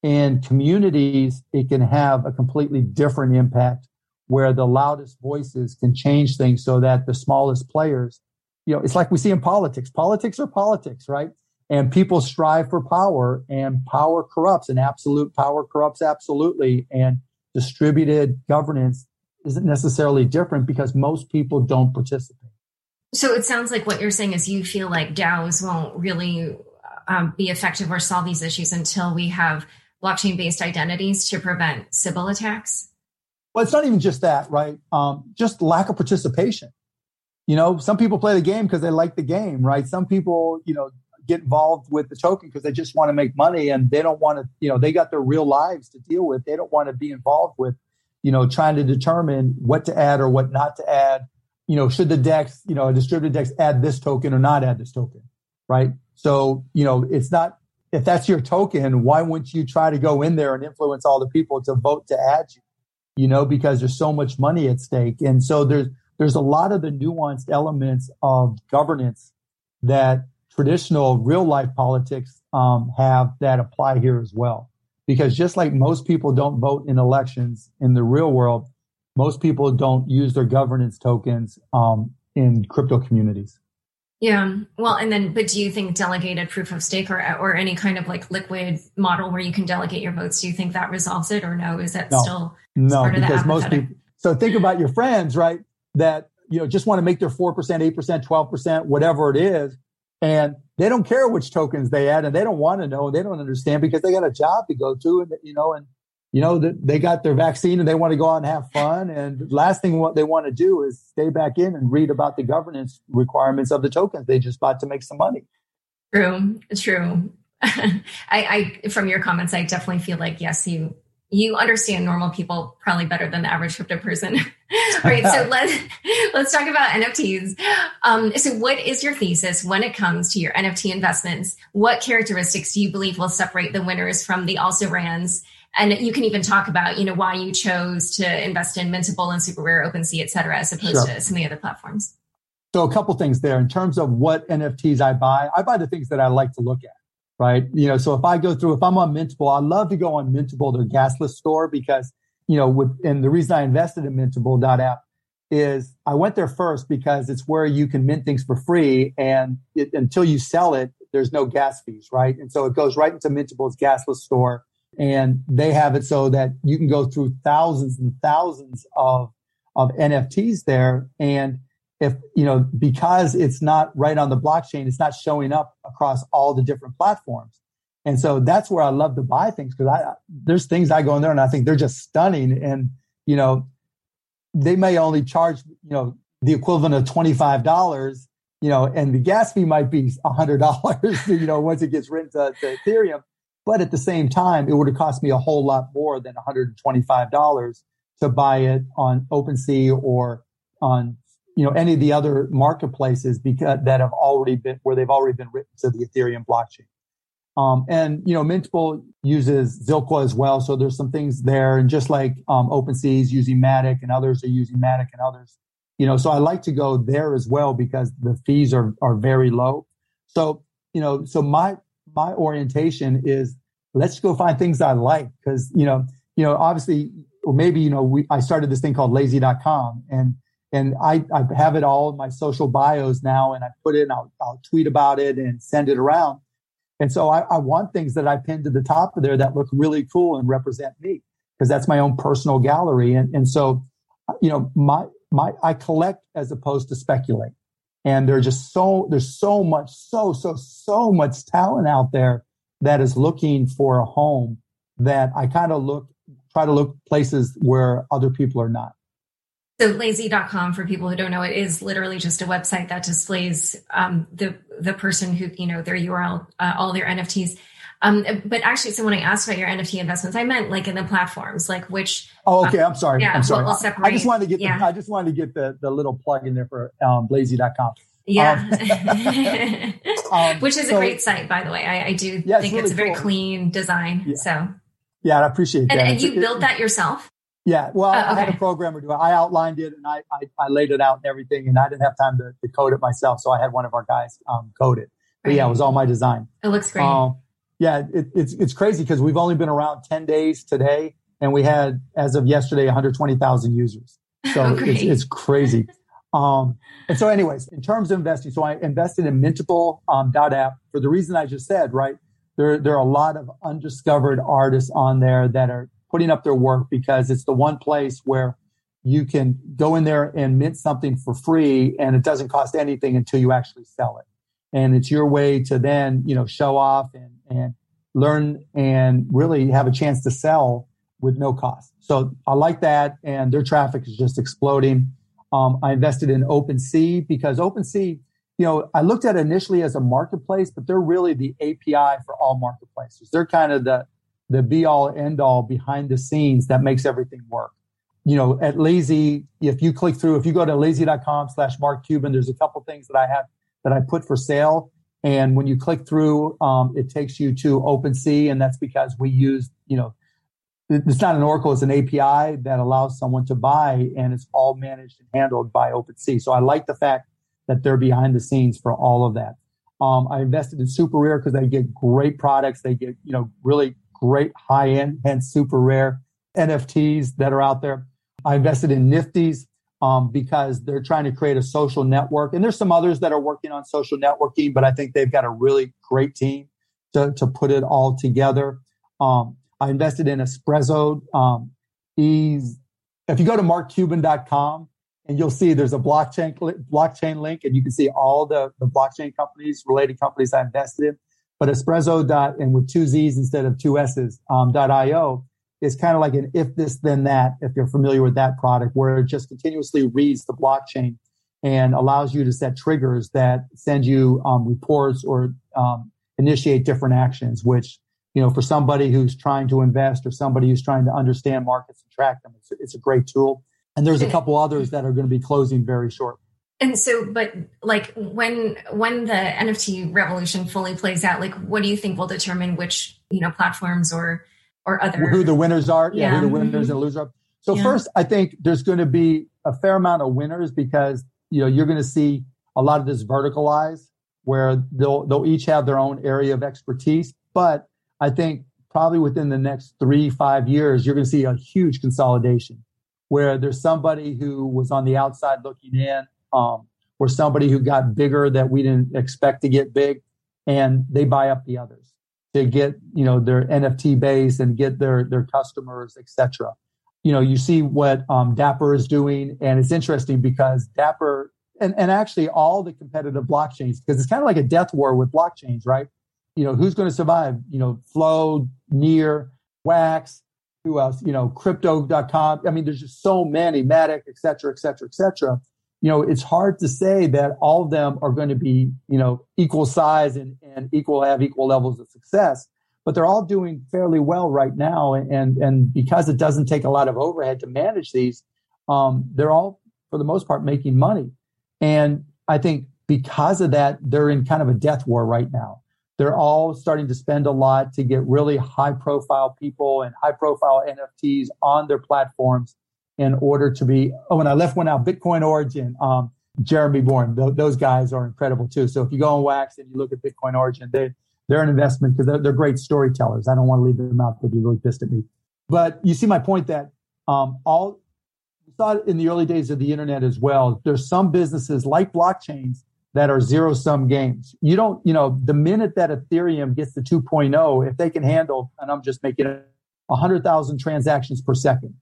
and communities, it can have a completely different impact where the loudest voices can change things so that the smallest players, it's like we see in politics. Politics are politics, right? And people strive for power, and power corrupts, and absolute power corrupts absolutely. And distributed governance isn't necessarily different because most people don't participate. So it sounds like what you're saying is you feel like DAOs won't really be effective or solve these issues until we have blockchain-based identities to prevent Sybil attacks? Well, it's not even just that, right? Just lack of participation. Some people play the game because they like the game, right? Some people, get involved with the token because they just want to make money, and they don't want to, they got their real lives to deal with. They don't want to be involved with, trying to determine what to add or what not to add. Should the DEX, a distributed DEX add this token or not add this token, right? So, it's not, if that's your token, why wouldn't you try to go in there and influence all the people to vote to add you, because there's so much money at stake. And so there's a lot of the nuanced elements of governance that traditional real life politics have that apply here as well. Because just like most people don't vote in elections in the real world, most people don't use their governance tokens in crypto communities. Yeah. Well, but do you think delegated proof of stake or any kind of like liquid model where you can delegate your votes, do you think that resolves it, or no? Is that still part of the apathetic? No, because most people, so think about your friends, right? That, just want to make their 4%, 8%, 12%, whatever it is. And they don't care which tokens they add, and they don't want to know. They don't understand because they got a job to go to, and they got their vaccine and they want to go out and have fun. And the last thing what they want to do is stay back in and read about the governance requirements of the tokens they just bought to make some money. True. I from your comments, I definitely feel like, yes, you understand normal people probably better than the average crypto person. Right. So let's talk about NFTs. So what is your thesis when it comes to your NFT investments? What characteristics do you believe will separate the winners from the also-rans? And you can even talk about, why you chose to invest in Mintable and SuperRare, OpenSea, et cetera, as opposed to some of the other platforms. So a couple things there in terms of what NFTs I buy the things that I like to look at. Right. So if I'm on Mintable, I love to go on Mintable, their gasless store, because, and the reason I invested in Mintable.app is I went there first because it's where you can mint things for free. And until you sell it, there's no gas fees. Right. And so it goes right into Mintable's gasless store, and they have it so that you can go through thousands and thousands of NFTs there. And if, because it's not right on the blockchain, it's not showing up across all the different platforms. And so that's where I love to buy things, because there's things I go in there and I think they're just stunning. And, they may only charge, the equivalent of $25, and the gas fee might be $100, once it gets written to Ethereum. But at the same time, it would have cost me a whole lot more than $125 to buy it on OpenSea or on any of the other marketplaces that have already been, where they've already been written to the Ethereum blockchain. Mintable uses Zilqua as well. So there's some things there. And just like OpenSea is using Matic, and others are using Matic and others, so I like to go there as well because the fees are very low. So, so my orientation is let's go find things I like because, obviously or maybe, you know, I started this thing called lazy.com, and I have it all in my social bios now, and I put it, and I'll tweet about it and send it around. And so I want things that I pinned to the top of there that look really cool and represent me, because that's my own personal gallery. And so, you know, I collect as opposed to speculate. And there's so much talent out there that is looking for a home, that I kind of try to look places where other people are not. So lazy.com, for people who don't know, it is literally just a website that displays the person who, you know, their URL, all their NFTs. But actually, so when I asked about your NFT investments, I meant like in the platforms, like which. Oh, okay. I'm sorry. Yeah, I'm sorry. We'll separate. I just wanted to get. Yeah. I just wanted to get the little plug in there for lazy.com. Yeah. Which is a great site, by the way. I do think it's really a very clean design. Yeah. So. Yeah, I appreciate that. And you built that yourself? Yeah, well, okay. I had a programmer do it. I outlined it, and I laid it out and everything, and I didn't have time to code it myself, so I had one of our guys code it. But yeah, it was all my design. It looks great. Yeah, it's crazy because we've only been around 10 days today, and we had, as of yesterday, 120,000 users. So it's crazy. And so anyways, in terms of investing, so I invested in Mintable.app for the reason I just said, right? There are a lot of undiscovered artists on there that are putting up their work, because it's the one place where you can go in there and mint something for free, and it doesn't cost anything until you actually sell it. And it's your way to then, you know, show off and learn and really have a chance to sell with no cost. So I like that, and their traffic is just exploding. I invested in OpenSea, because OpenSea, you know, I looked at it initially as a marketplace, but they're really the API for all marketplaces. They're kind of the be all end all behind the scenes that makes everything work. You know, at Lazy, if you click through, if you go to lazy.com/Mark Cuban, there's a couple things that I have that I put for sale. And when you click through, it takes you to OpenSea. And that's because we use, you know, it's not an Oracle, it's an API that allows someone to buy, and it's all managed and handled by OpenSea. So I like the fact that they're behind the scenes for all of that. I invested in SuperRare because they get great products. They get, you know, really great high-end and super rare NFTs that are out there. I invested in Nifty's because they're trying to create a social network. And there's some others that are working on social networking, but I think they've got a really great team to put it all together. I invested in Espresso. If you go to markcuban.com, and you'll see there's a blockchain link, and you can see all the blockchain companies, related companies I invested in. But Espresso.io is kind of like an if this, then that, if you're familiar with that product, where it just continuously reads the blockchain and allows you to set triggers that send you reports or initiate different actions, which, you know, for somebody who's trying to invest or somebody who's trying to understand markets and track them, it's a great tool. And there's a couple others that are going to be closing very shortly. And so, but like when the NFT revolution fully plays out, like what do you think will determine which, you know, platforms or other who the winners are? Yeah, who the winners and losers are. So first, I think there's going to be a fair amount of winners, because you know you're going to see a lot of this verticalized, where they'll each have their own area of expertise. But I think probably within the next 3-5 years, you're going to see a huge consolidation, where there's somebody who was on the outside looking in, or somebody who got bigger that we didn't expect to get big, and they buy up the others to get, you know, their NFT base and get their customers, etc. You know, you see what Dapper is doing, and it's interesting because Dapper and actually all the competitive blockchains, because it's kind of like a death war with blockchains, right? You know, who's going to survive? You know, Flow, Near, Wax, who else? You know, Crypto.com. I mean, there's just so many, Matic, etc., etc., etc. You know, it's hard to say that all of them are going to be, you know, equal size and have equal levels of success, but they're all doing fairly well right now. And because it doesn't take a lot of overhead to manage these, they're all, for the most part, making money. And I think because of that, they're in kind of a death war right now. They're all starting to spend a lot to get really high profile people and high profile NFTs on their platforms, in order to be, oh, and I left one out, Bitcoin Origin, Jeremy Bourne. Those guys are incredible too. So if you go on Wax and you look at Bitcoin Origin, they're an investment because they're great storytellers. I don't want to leave them out because they're really pissed at me. But you see my point that We saw it in the early days of the internet as well. There's some businesses like blockchains that are zero-sum games. You don't, you know, the minute that Ethereum gets to 2.0, if they can handle, and I'm just making it, 100,000 transactions per second,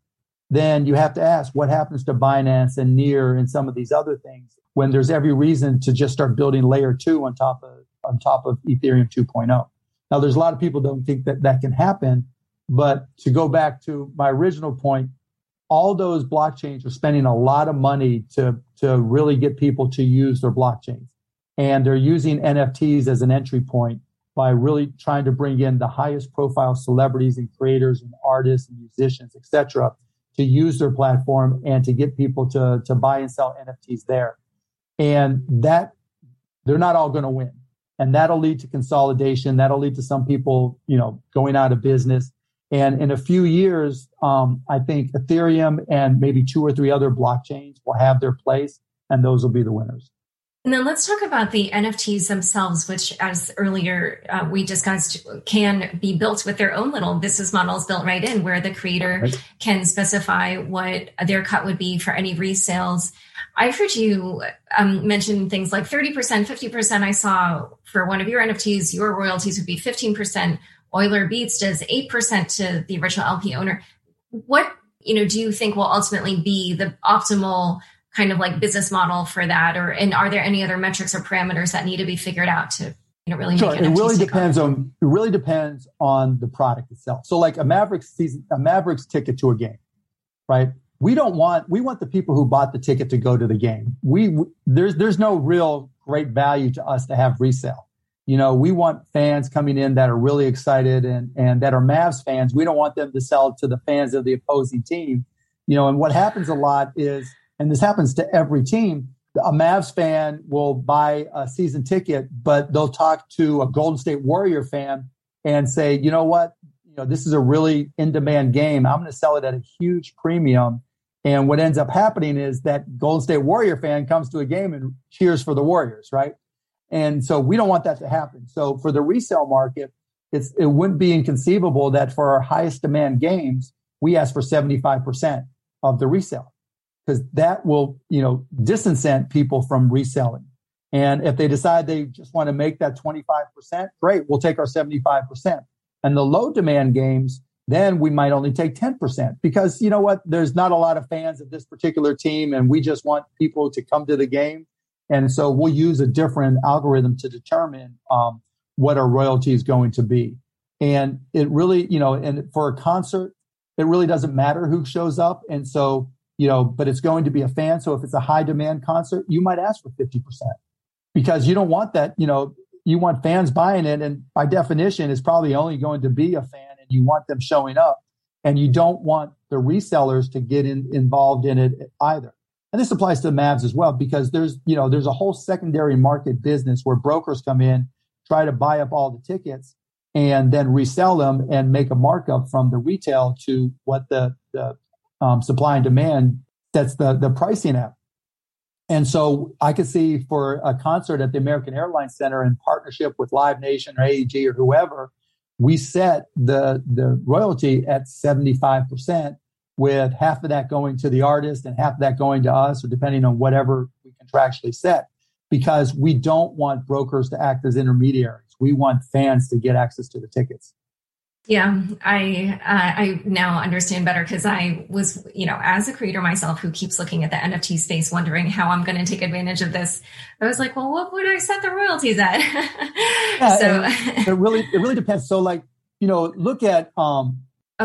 then you have to ask what happens to Binance and Near and some of these other things when there's every reason to just start building layer two on top of Ethereum 2.0. Now, there's a lot of people don't think that that can happen, but to go back to my original point, all those blockchains are spending a lot of money to really get people to use their blockchains. And they're using NFTs as an entry point by really trying to bring in the highest profile celebrities and creators and artists and musicians, et cetera, to use their platform and to get people to buy and sell NFTs there. And that they're not all going to win. And that'll lead to consolidation. That'll lead to some people, you know, going out of business. And in a few years, I think Ethereum and maybe two or three other blockchains will have their place, and those will be the winners. And then let's talk about the NFTs themselves, which, as earlier we discussed, can be built with their own little business models built right in, where the creator can specify what their cut would be for any resales. I've heard you mention things like 30%, 50%. I saw for one of your NFTs, your royalties would be 15%. Euler Beats does 8% to the original LP owner. What, you know, do you think will ultimately be the optimal kind of like business model for that? Or, and are there any other metrics or parameters that need to be figured out to, you know, really make it? It really depends on the product itself. So like a Mavericks ticket to a game, right? We want the people who bought the ticket to go to the game. There's no real great value to us to have resale. You know, we want fans coming in that are really excited and that are Mavs fans. We don't want them to sell to the fans of the opposing team. You know, and what happens a lot is, and this happens to every team, a Mavs fan will buy a season ticket, but they'll talk to a Golden State Warrior fan and say, you know what, you know, this is a really in-demand game. I'm going to sell it at a huge premium. And what ends up happening is that Golden State Warrior fan comes to a game and cheers for the Warriors, right? And so we don't want that to happen. So for the resale market, it wouldn't be inconceivable that for our highest demand games, we ask for 75% of the resale, because that will, you know, disincent people from reselling. And if they decide they just want to make that 25%, great, we'll take our 75%. And the low demand games, then we might only take 10%, because you know what, there's not a lot of fans of this particular team, and we just want people to come to the game. And so we'll use a different algorithm to determine what our royalty is going to be. And it really, you know, and for a concert, it really doesn't matter who shows up. And so, you know, but it's going to be a fan. So if it's a high demand concert, you might ask for 50%, because you don't want that, you know, you want fans buying it. And by definition, it's probably only going to be a fan, and you want them showing up, and you don't want the resellers to get involved in it either. And this applies to the Mavs as well, because there's, you know, there's a whole secondary market business where brokers come in, try to buy up all the tickets, and then resell them and make a markup from the retail to what the supply and demand sets the pricing at. And so I could see for a concert at the American Airlines Center, in partnership with Live Nation or AEG or whoever, we set the royalty at 75%. With half of that going to the artist and half of that going to us, or depending on whatever we contractually set, because we don't want brokers to act as intermediaries. We want fans to get access to the tickets. Yeah, I now understand better, because I was, you know, as a creator myself who keeps looking at the NFT space, wondering how I'm going to take advantage of this. I was like, well, what would I set the royalties at? Yeah, so it really depends. So like, you know, look at Cliff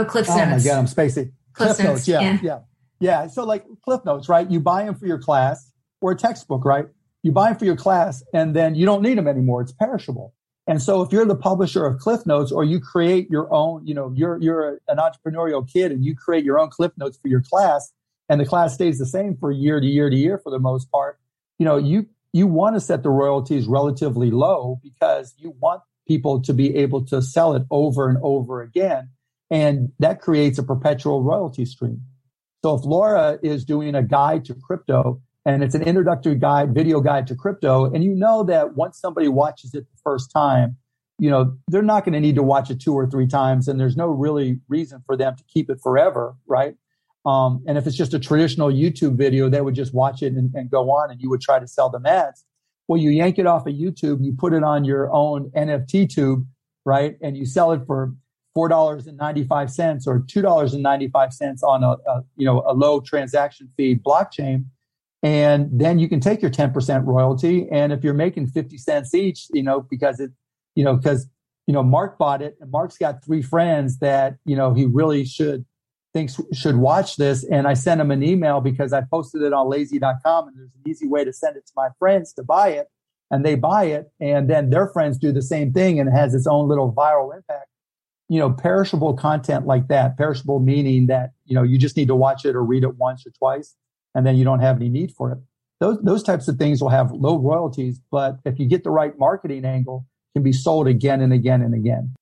Notes. Oh my God, I'm spacing. Cliff Notes, yeah. So like Cliff Notes, right? You buy them for your class, or a textbook, right? You buy them for your class, and then you don't need them anymore. It's perishable. And so if you're the publisher of Cliff Notes, or you create your own, you know, you're an entrepreneurial kid and you create your own Cliff Notes for your class, and the class stays the same for year to year to year for the most part, you know, you want to set the royalties relatively low, because you want people to be able to sell it over and over again. And that creates a perpetual royalty stream. So if Laura is doing a guide to crypto, and it's an introductory guide, video guide to crypto, and you know that once somebody watches it the first time, you know, they're not going to need to watch it two or three times, and there's no really reason for them to keep it forever, right? And if it's just a traditional YouTube video, they would just watch it and go on, and you would try to sell them ads. Well, you yank it off of YouTube, you put it on your own NFT tube, right? And you sell it for $4.95 or $2.95 on a low transaction fee blockchain. And then you can take your 10% royalty. And if you're making 50 cents each, because Mark bought it, and Mark's got three friends that, he really should watch this. And I sent him an email because I posted it on lazy.com, and there's an easy way to send it to my friends to buy it, and they buy it. And then their friends do the same thing, and it has its own little viral impact. Perishable content like that, perishable meaning that, you just need to watch it or read it once or twice, and then you don't have any need for it. Those types of things will have low royalties, but if you get the right marketing angle, can be sold again and again and again.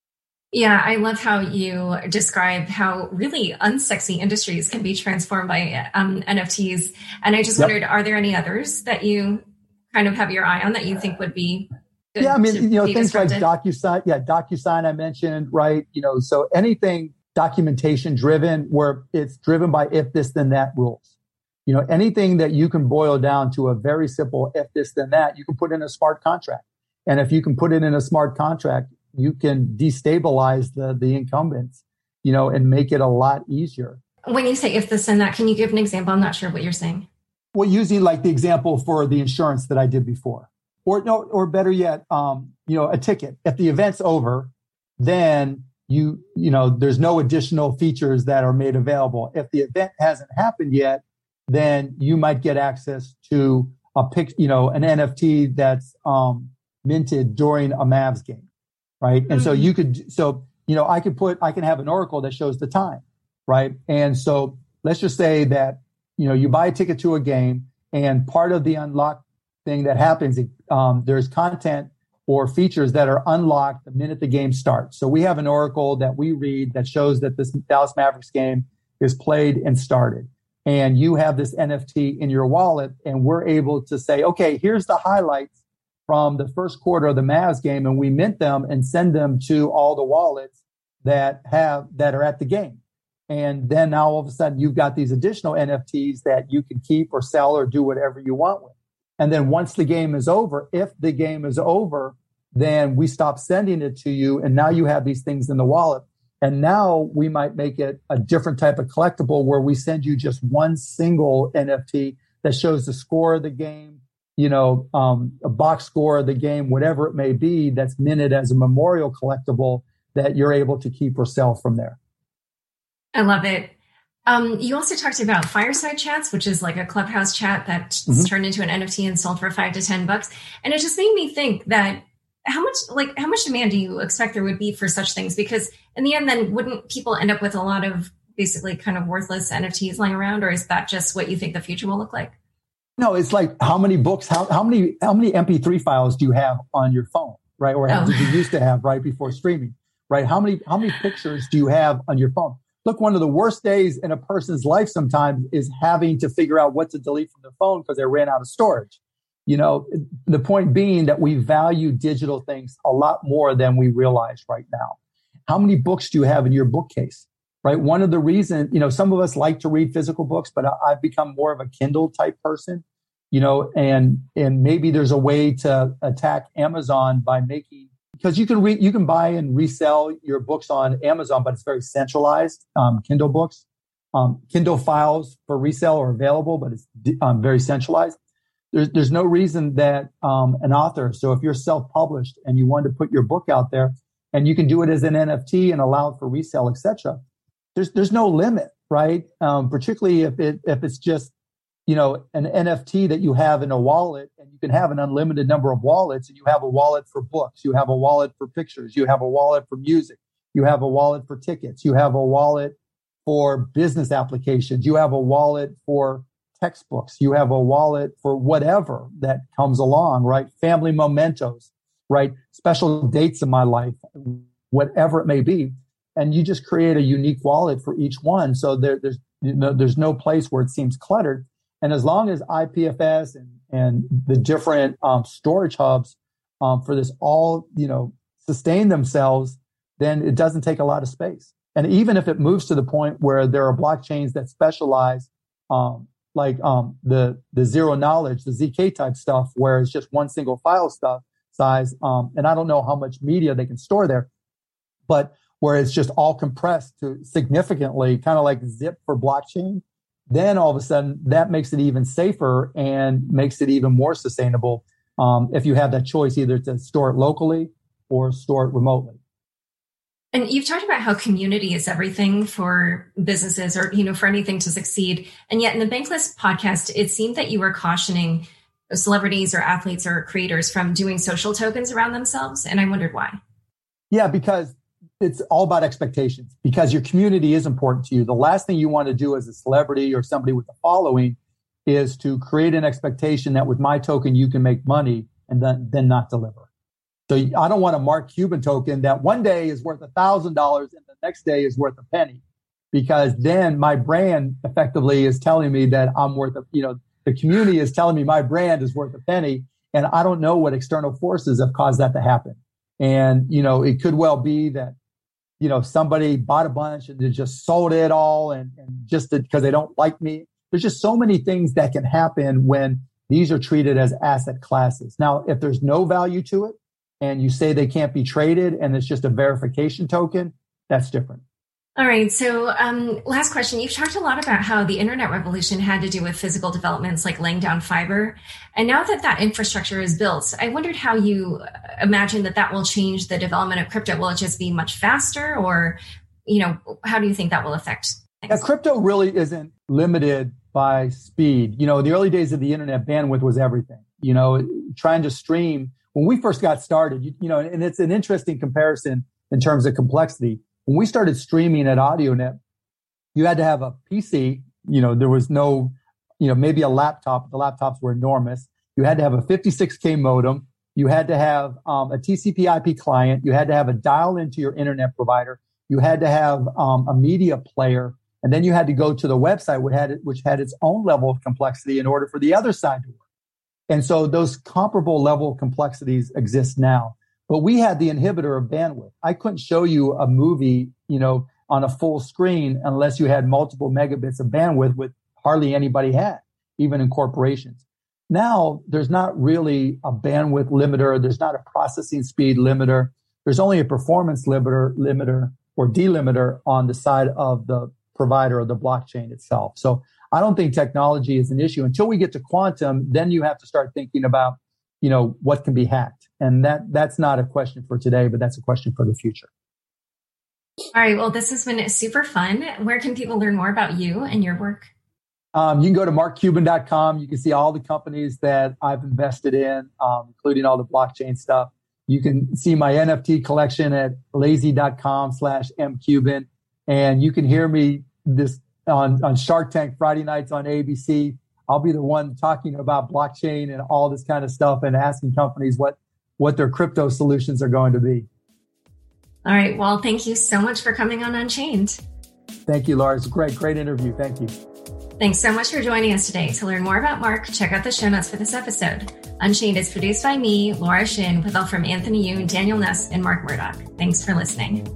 Yeah, I love how you describe how really unsexy industries can be transformed by NFTs. And I just wondered, are there any others that you kind of have your eye on that you think would be good? Yeah, I mean, things like DocuSign. Yeah, DocuSign I mentioned, right? So anything documentation driven where it's driven by if this then that rules. Anything that you can boil down to a very simple if this then that, you can put in a smart contract. And if you can put it in a smart contract, you can destabilize the incumbents, and make it a lot easier. When you say if this and that, can you give an example? I'm not sure what you're saying. Well, using like the example for the insurance that I did before, or better yet, a ticket. If the event's over, then there's no additional features that are made available. If the event hasn't happened yet, then you might get access to an NFT that's minted during a Mavs game, right? And so I can have an oracle that shows the time, right? And so let's just say that, you buy a ticket to a game, and part of the unlock thing that happens, there's content or features that are unlocked the minute the game starts. So we have an oracle that we read that shows that this Dallas Mavericks game is played and started. And you have this NFT in your wallet, and we're able to say, okay, here's the highlights from the first quarter of the Mavs game, and we mint them and send them to all the wallets that are at the game. And then now all of a sudden you've got these additional NFTs that you can keep or sell or do whatever you want with. And then once the game is over, if the game is over, then we stop sending it to you, and now you have these things in the wallet. And now we might make it a different type of collectible where we send you just one single NFT that shows the score of the game, a box score of the game, whatever it may be, that's minted as a memorial collectible that you're able to keep or sell from there. I love it. You also talked about fireside chats, which is like a Clubhouse chat that's turned into an NFT and sold for $5 to $10. And it just made me think that how much demand do you expect there would be for such things? Because in the end, then wouldn't people end up with a lot of basically kind of worthless NFTs lying around, or is that just what you think the future will look like? No, it's like how many books, how many MP3 files do you have on your phone, right? Or how did you used to have right before streaming, right? How many pictures do you have on your phone? Look, one of the worst days in a person's life sometimes is having to figure out what to delete from their phone because they ran out of storage. The point being that we value digital things a lot more than we realize right now. How many books do you have in your bookcase? Right. One of the reasons, some of us like to read physical books, but I've become more of a Kindle type person, and maybe there's a way to attack Amazon by because you can buy and resell your books on Amazon, but it's very centralized. Kindle books, Kindle files for resale are available, but it's very centralized. There's no reason that an author. So if you're self-published and you wanted to put your book out there, and you can do it as an NFT and allow it for resale, etc. There's no limit, right? Particularly if it's just, an NFT that you have in a wallet, and you can have an unlimited number of wallets, and you have a wallet for books, you have a wallet for pictures, you have a wallet for music, you have a wallet for tickets, you have a wallet for business applications, you have a wallet for textbooks, you have a wallet for whatever that comes along, right? Family mementos, right? Special dates in my life, whatever it may be. And you just create a unique wallet for each one. So there's no place where it seems cluttered. And as long as IPFS and the different storage hubs for this all sustain themselves, then it doesn't take a lot of space. And even if it moves to the point where there are blockchains that specialize, the zero knowledge, the ZK type stuff, where it's just one single file stuff size, and I don't know how much media they can store there, but where it's just all compressed to significantly, kind of like zip for blockchain, then all of a sudden that makes it even safer and makes it even more sustainable if you have that choice either to store it locally or store it remotely. And you've talked about how community is everything for businesses or, you know, for anything to succeed. And yet in the Bankless podcast, it seemed that you were cautioning celebrities or athletes or creators from doing social tokens around themselves. And I wondered why. Yeah, because it's all about expectations, because your community is important to you. The last thing you want to do as a celebrity or somebody with a following is to create an expectation that with my token, you can make money and then not deliver. So I don't want a Mark Cuban token that one day is worth $1,000 and the next day is worth a penny, because then my brand effectively is telling me that I'm worth a, you know, the community is telling me my brand is worth a penny. And I don't know what external forces have caused that to happen. And, you know, it could well be that, you know, somebody bought a bunch and they just sold it all and just because they don't like me. There's just so many things that can happen when these are treated as asset classes. Now, if there's no value to it and you say they can't be traded and it's just a verification token, that's different. All right. So last question. You've talked a lot about how the internet revolution had to do with physical developments like laying down fiber. And now that that infrastructure is built, I wondered how you imagine that that will change the development of crypto. Will it just be much faster, or, you know, how do you think that will affect things? Yeah, crypto really isn't limited by speed. You know, in the early days of the internet, bandwidth was everything. You know, trying to stream, when we first got started, you know, and it's an interesting comparison in terms of complexity. When we started streaming at AudioNet, you had to have a PC. You know, there was no, you know, maybe a laptop. The laptops were enormous. You had to have a 56K modem. You had to have a TCP/IP client. You had to have a dial into your internet provider. You had to have a media player. And then you had to go to the website, which had its own level of complexity in order for the other side to work. And so those comparable level complexities exist now. But we had the inhibitor of bandwidth. I couldn't show you a movie, you know, on a full screen unless you had multiple megabits of bandwidth, which hardly anybody had, even in corporations. Now, there's not really a bandwidth limiter. There's not a processing speed limiter. There's only a performance limiter or delimiter on the side of the provider or the blockchain itself. So I don't think technology is an issue. Until we get to quantum, then you have to start thinking about, you know, what can be hacked. And that's not a question for today, but that's a question for the future. All right. Well, this has been super fun. Where can people learn more about you and your work? You can go to markcuban.com. You can see all the companies that I've invested in, including all the blockchain stuff. You can see my NFT collection at lazy.com/mcuban. And you can hear me this on Shark Tank Friday nights on ABC. I'll be the one talking about blockchain and all this kind of stuff and asking companies what their crypto solutions are going to be. All right. Well, thank you so much for coming on Unchained. Thank you, Laura. It's a great interview. Thank you. Thanks so much for joining us today. To learn more about Mark, check out the show notes for this episode. Unchained is produced by me, Laura Shin, with help from Anthony Yu, Daniel Ness, and Mark Murdoch. Thanks for listening.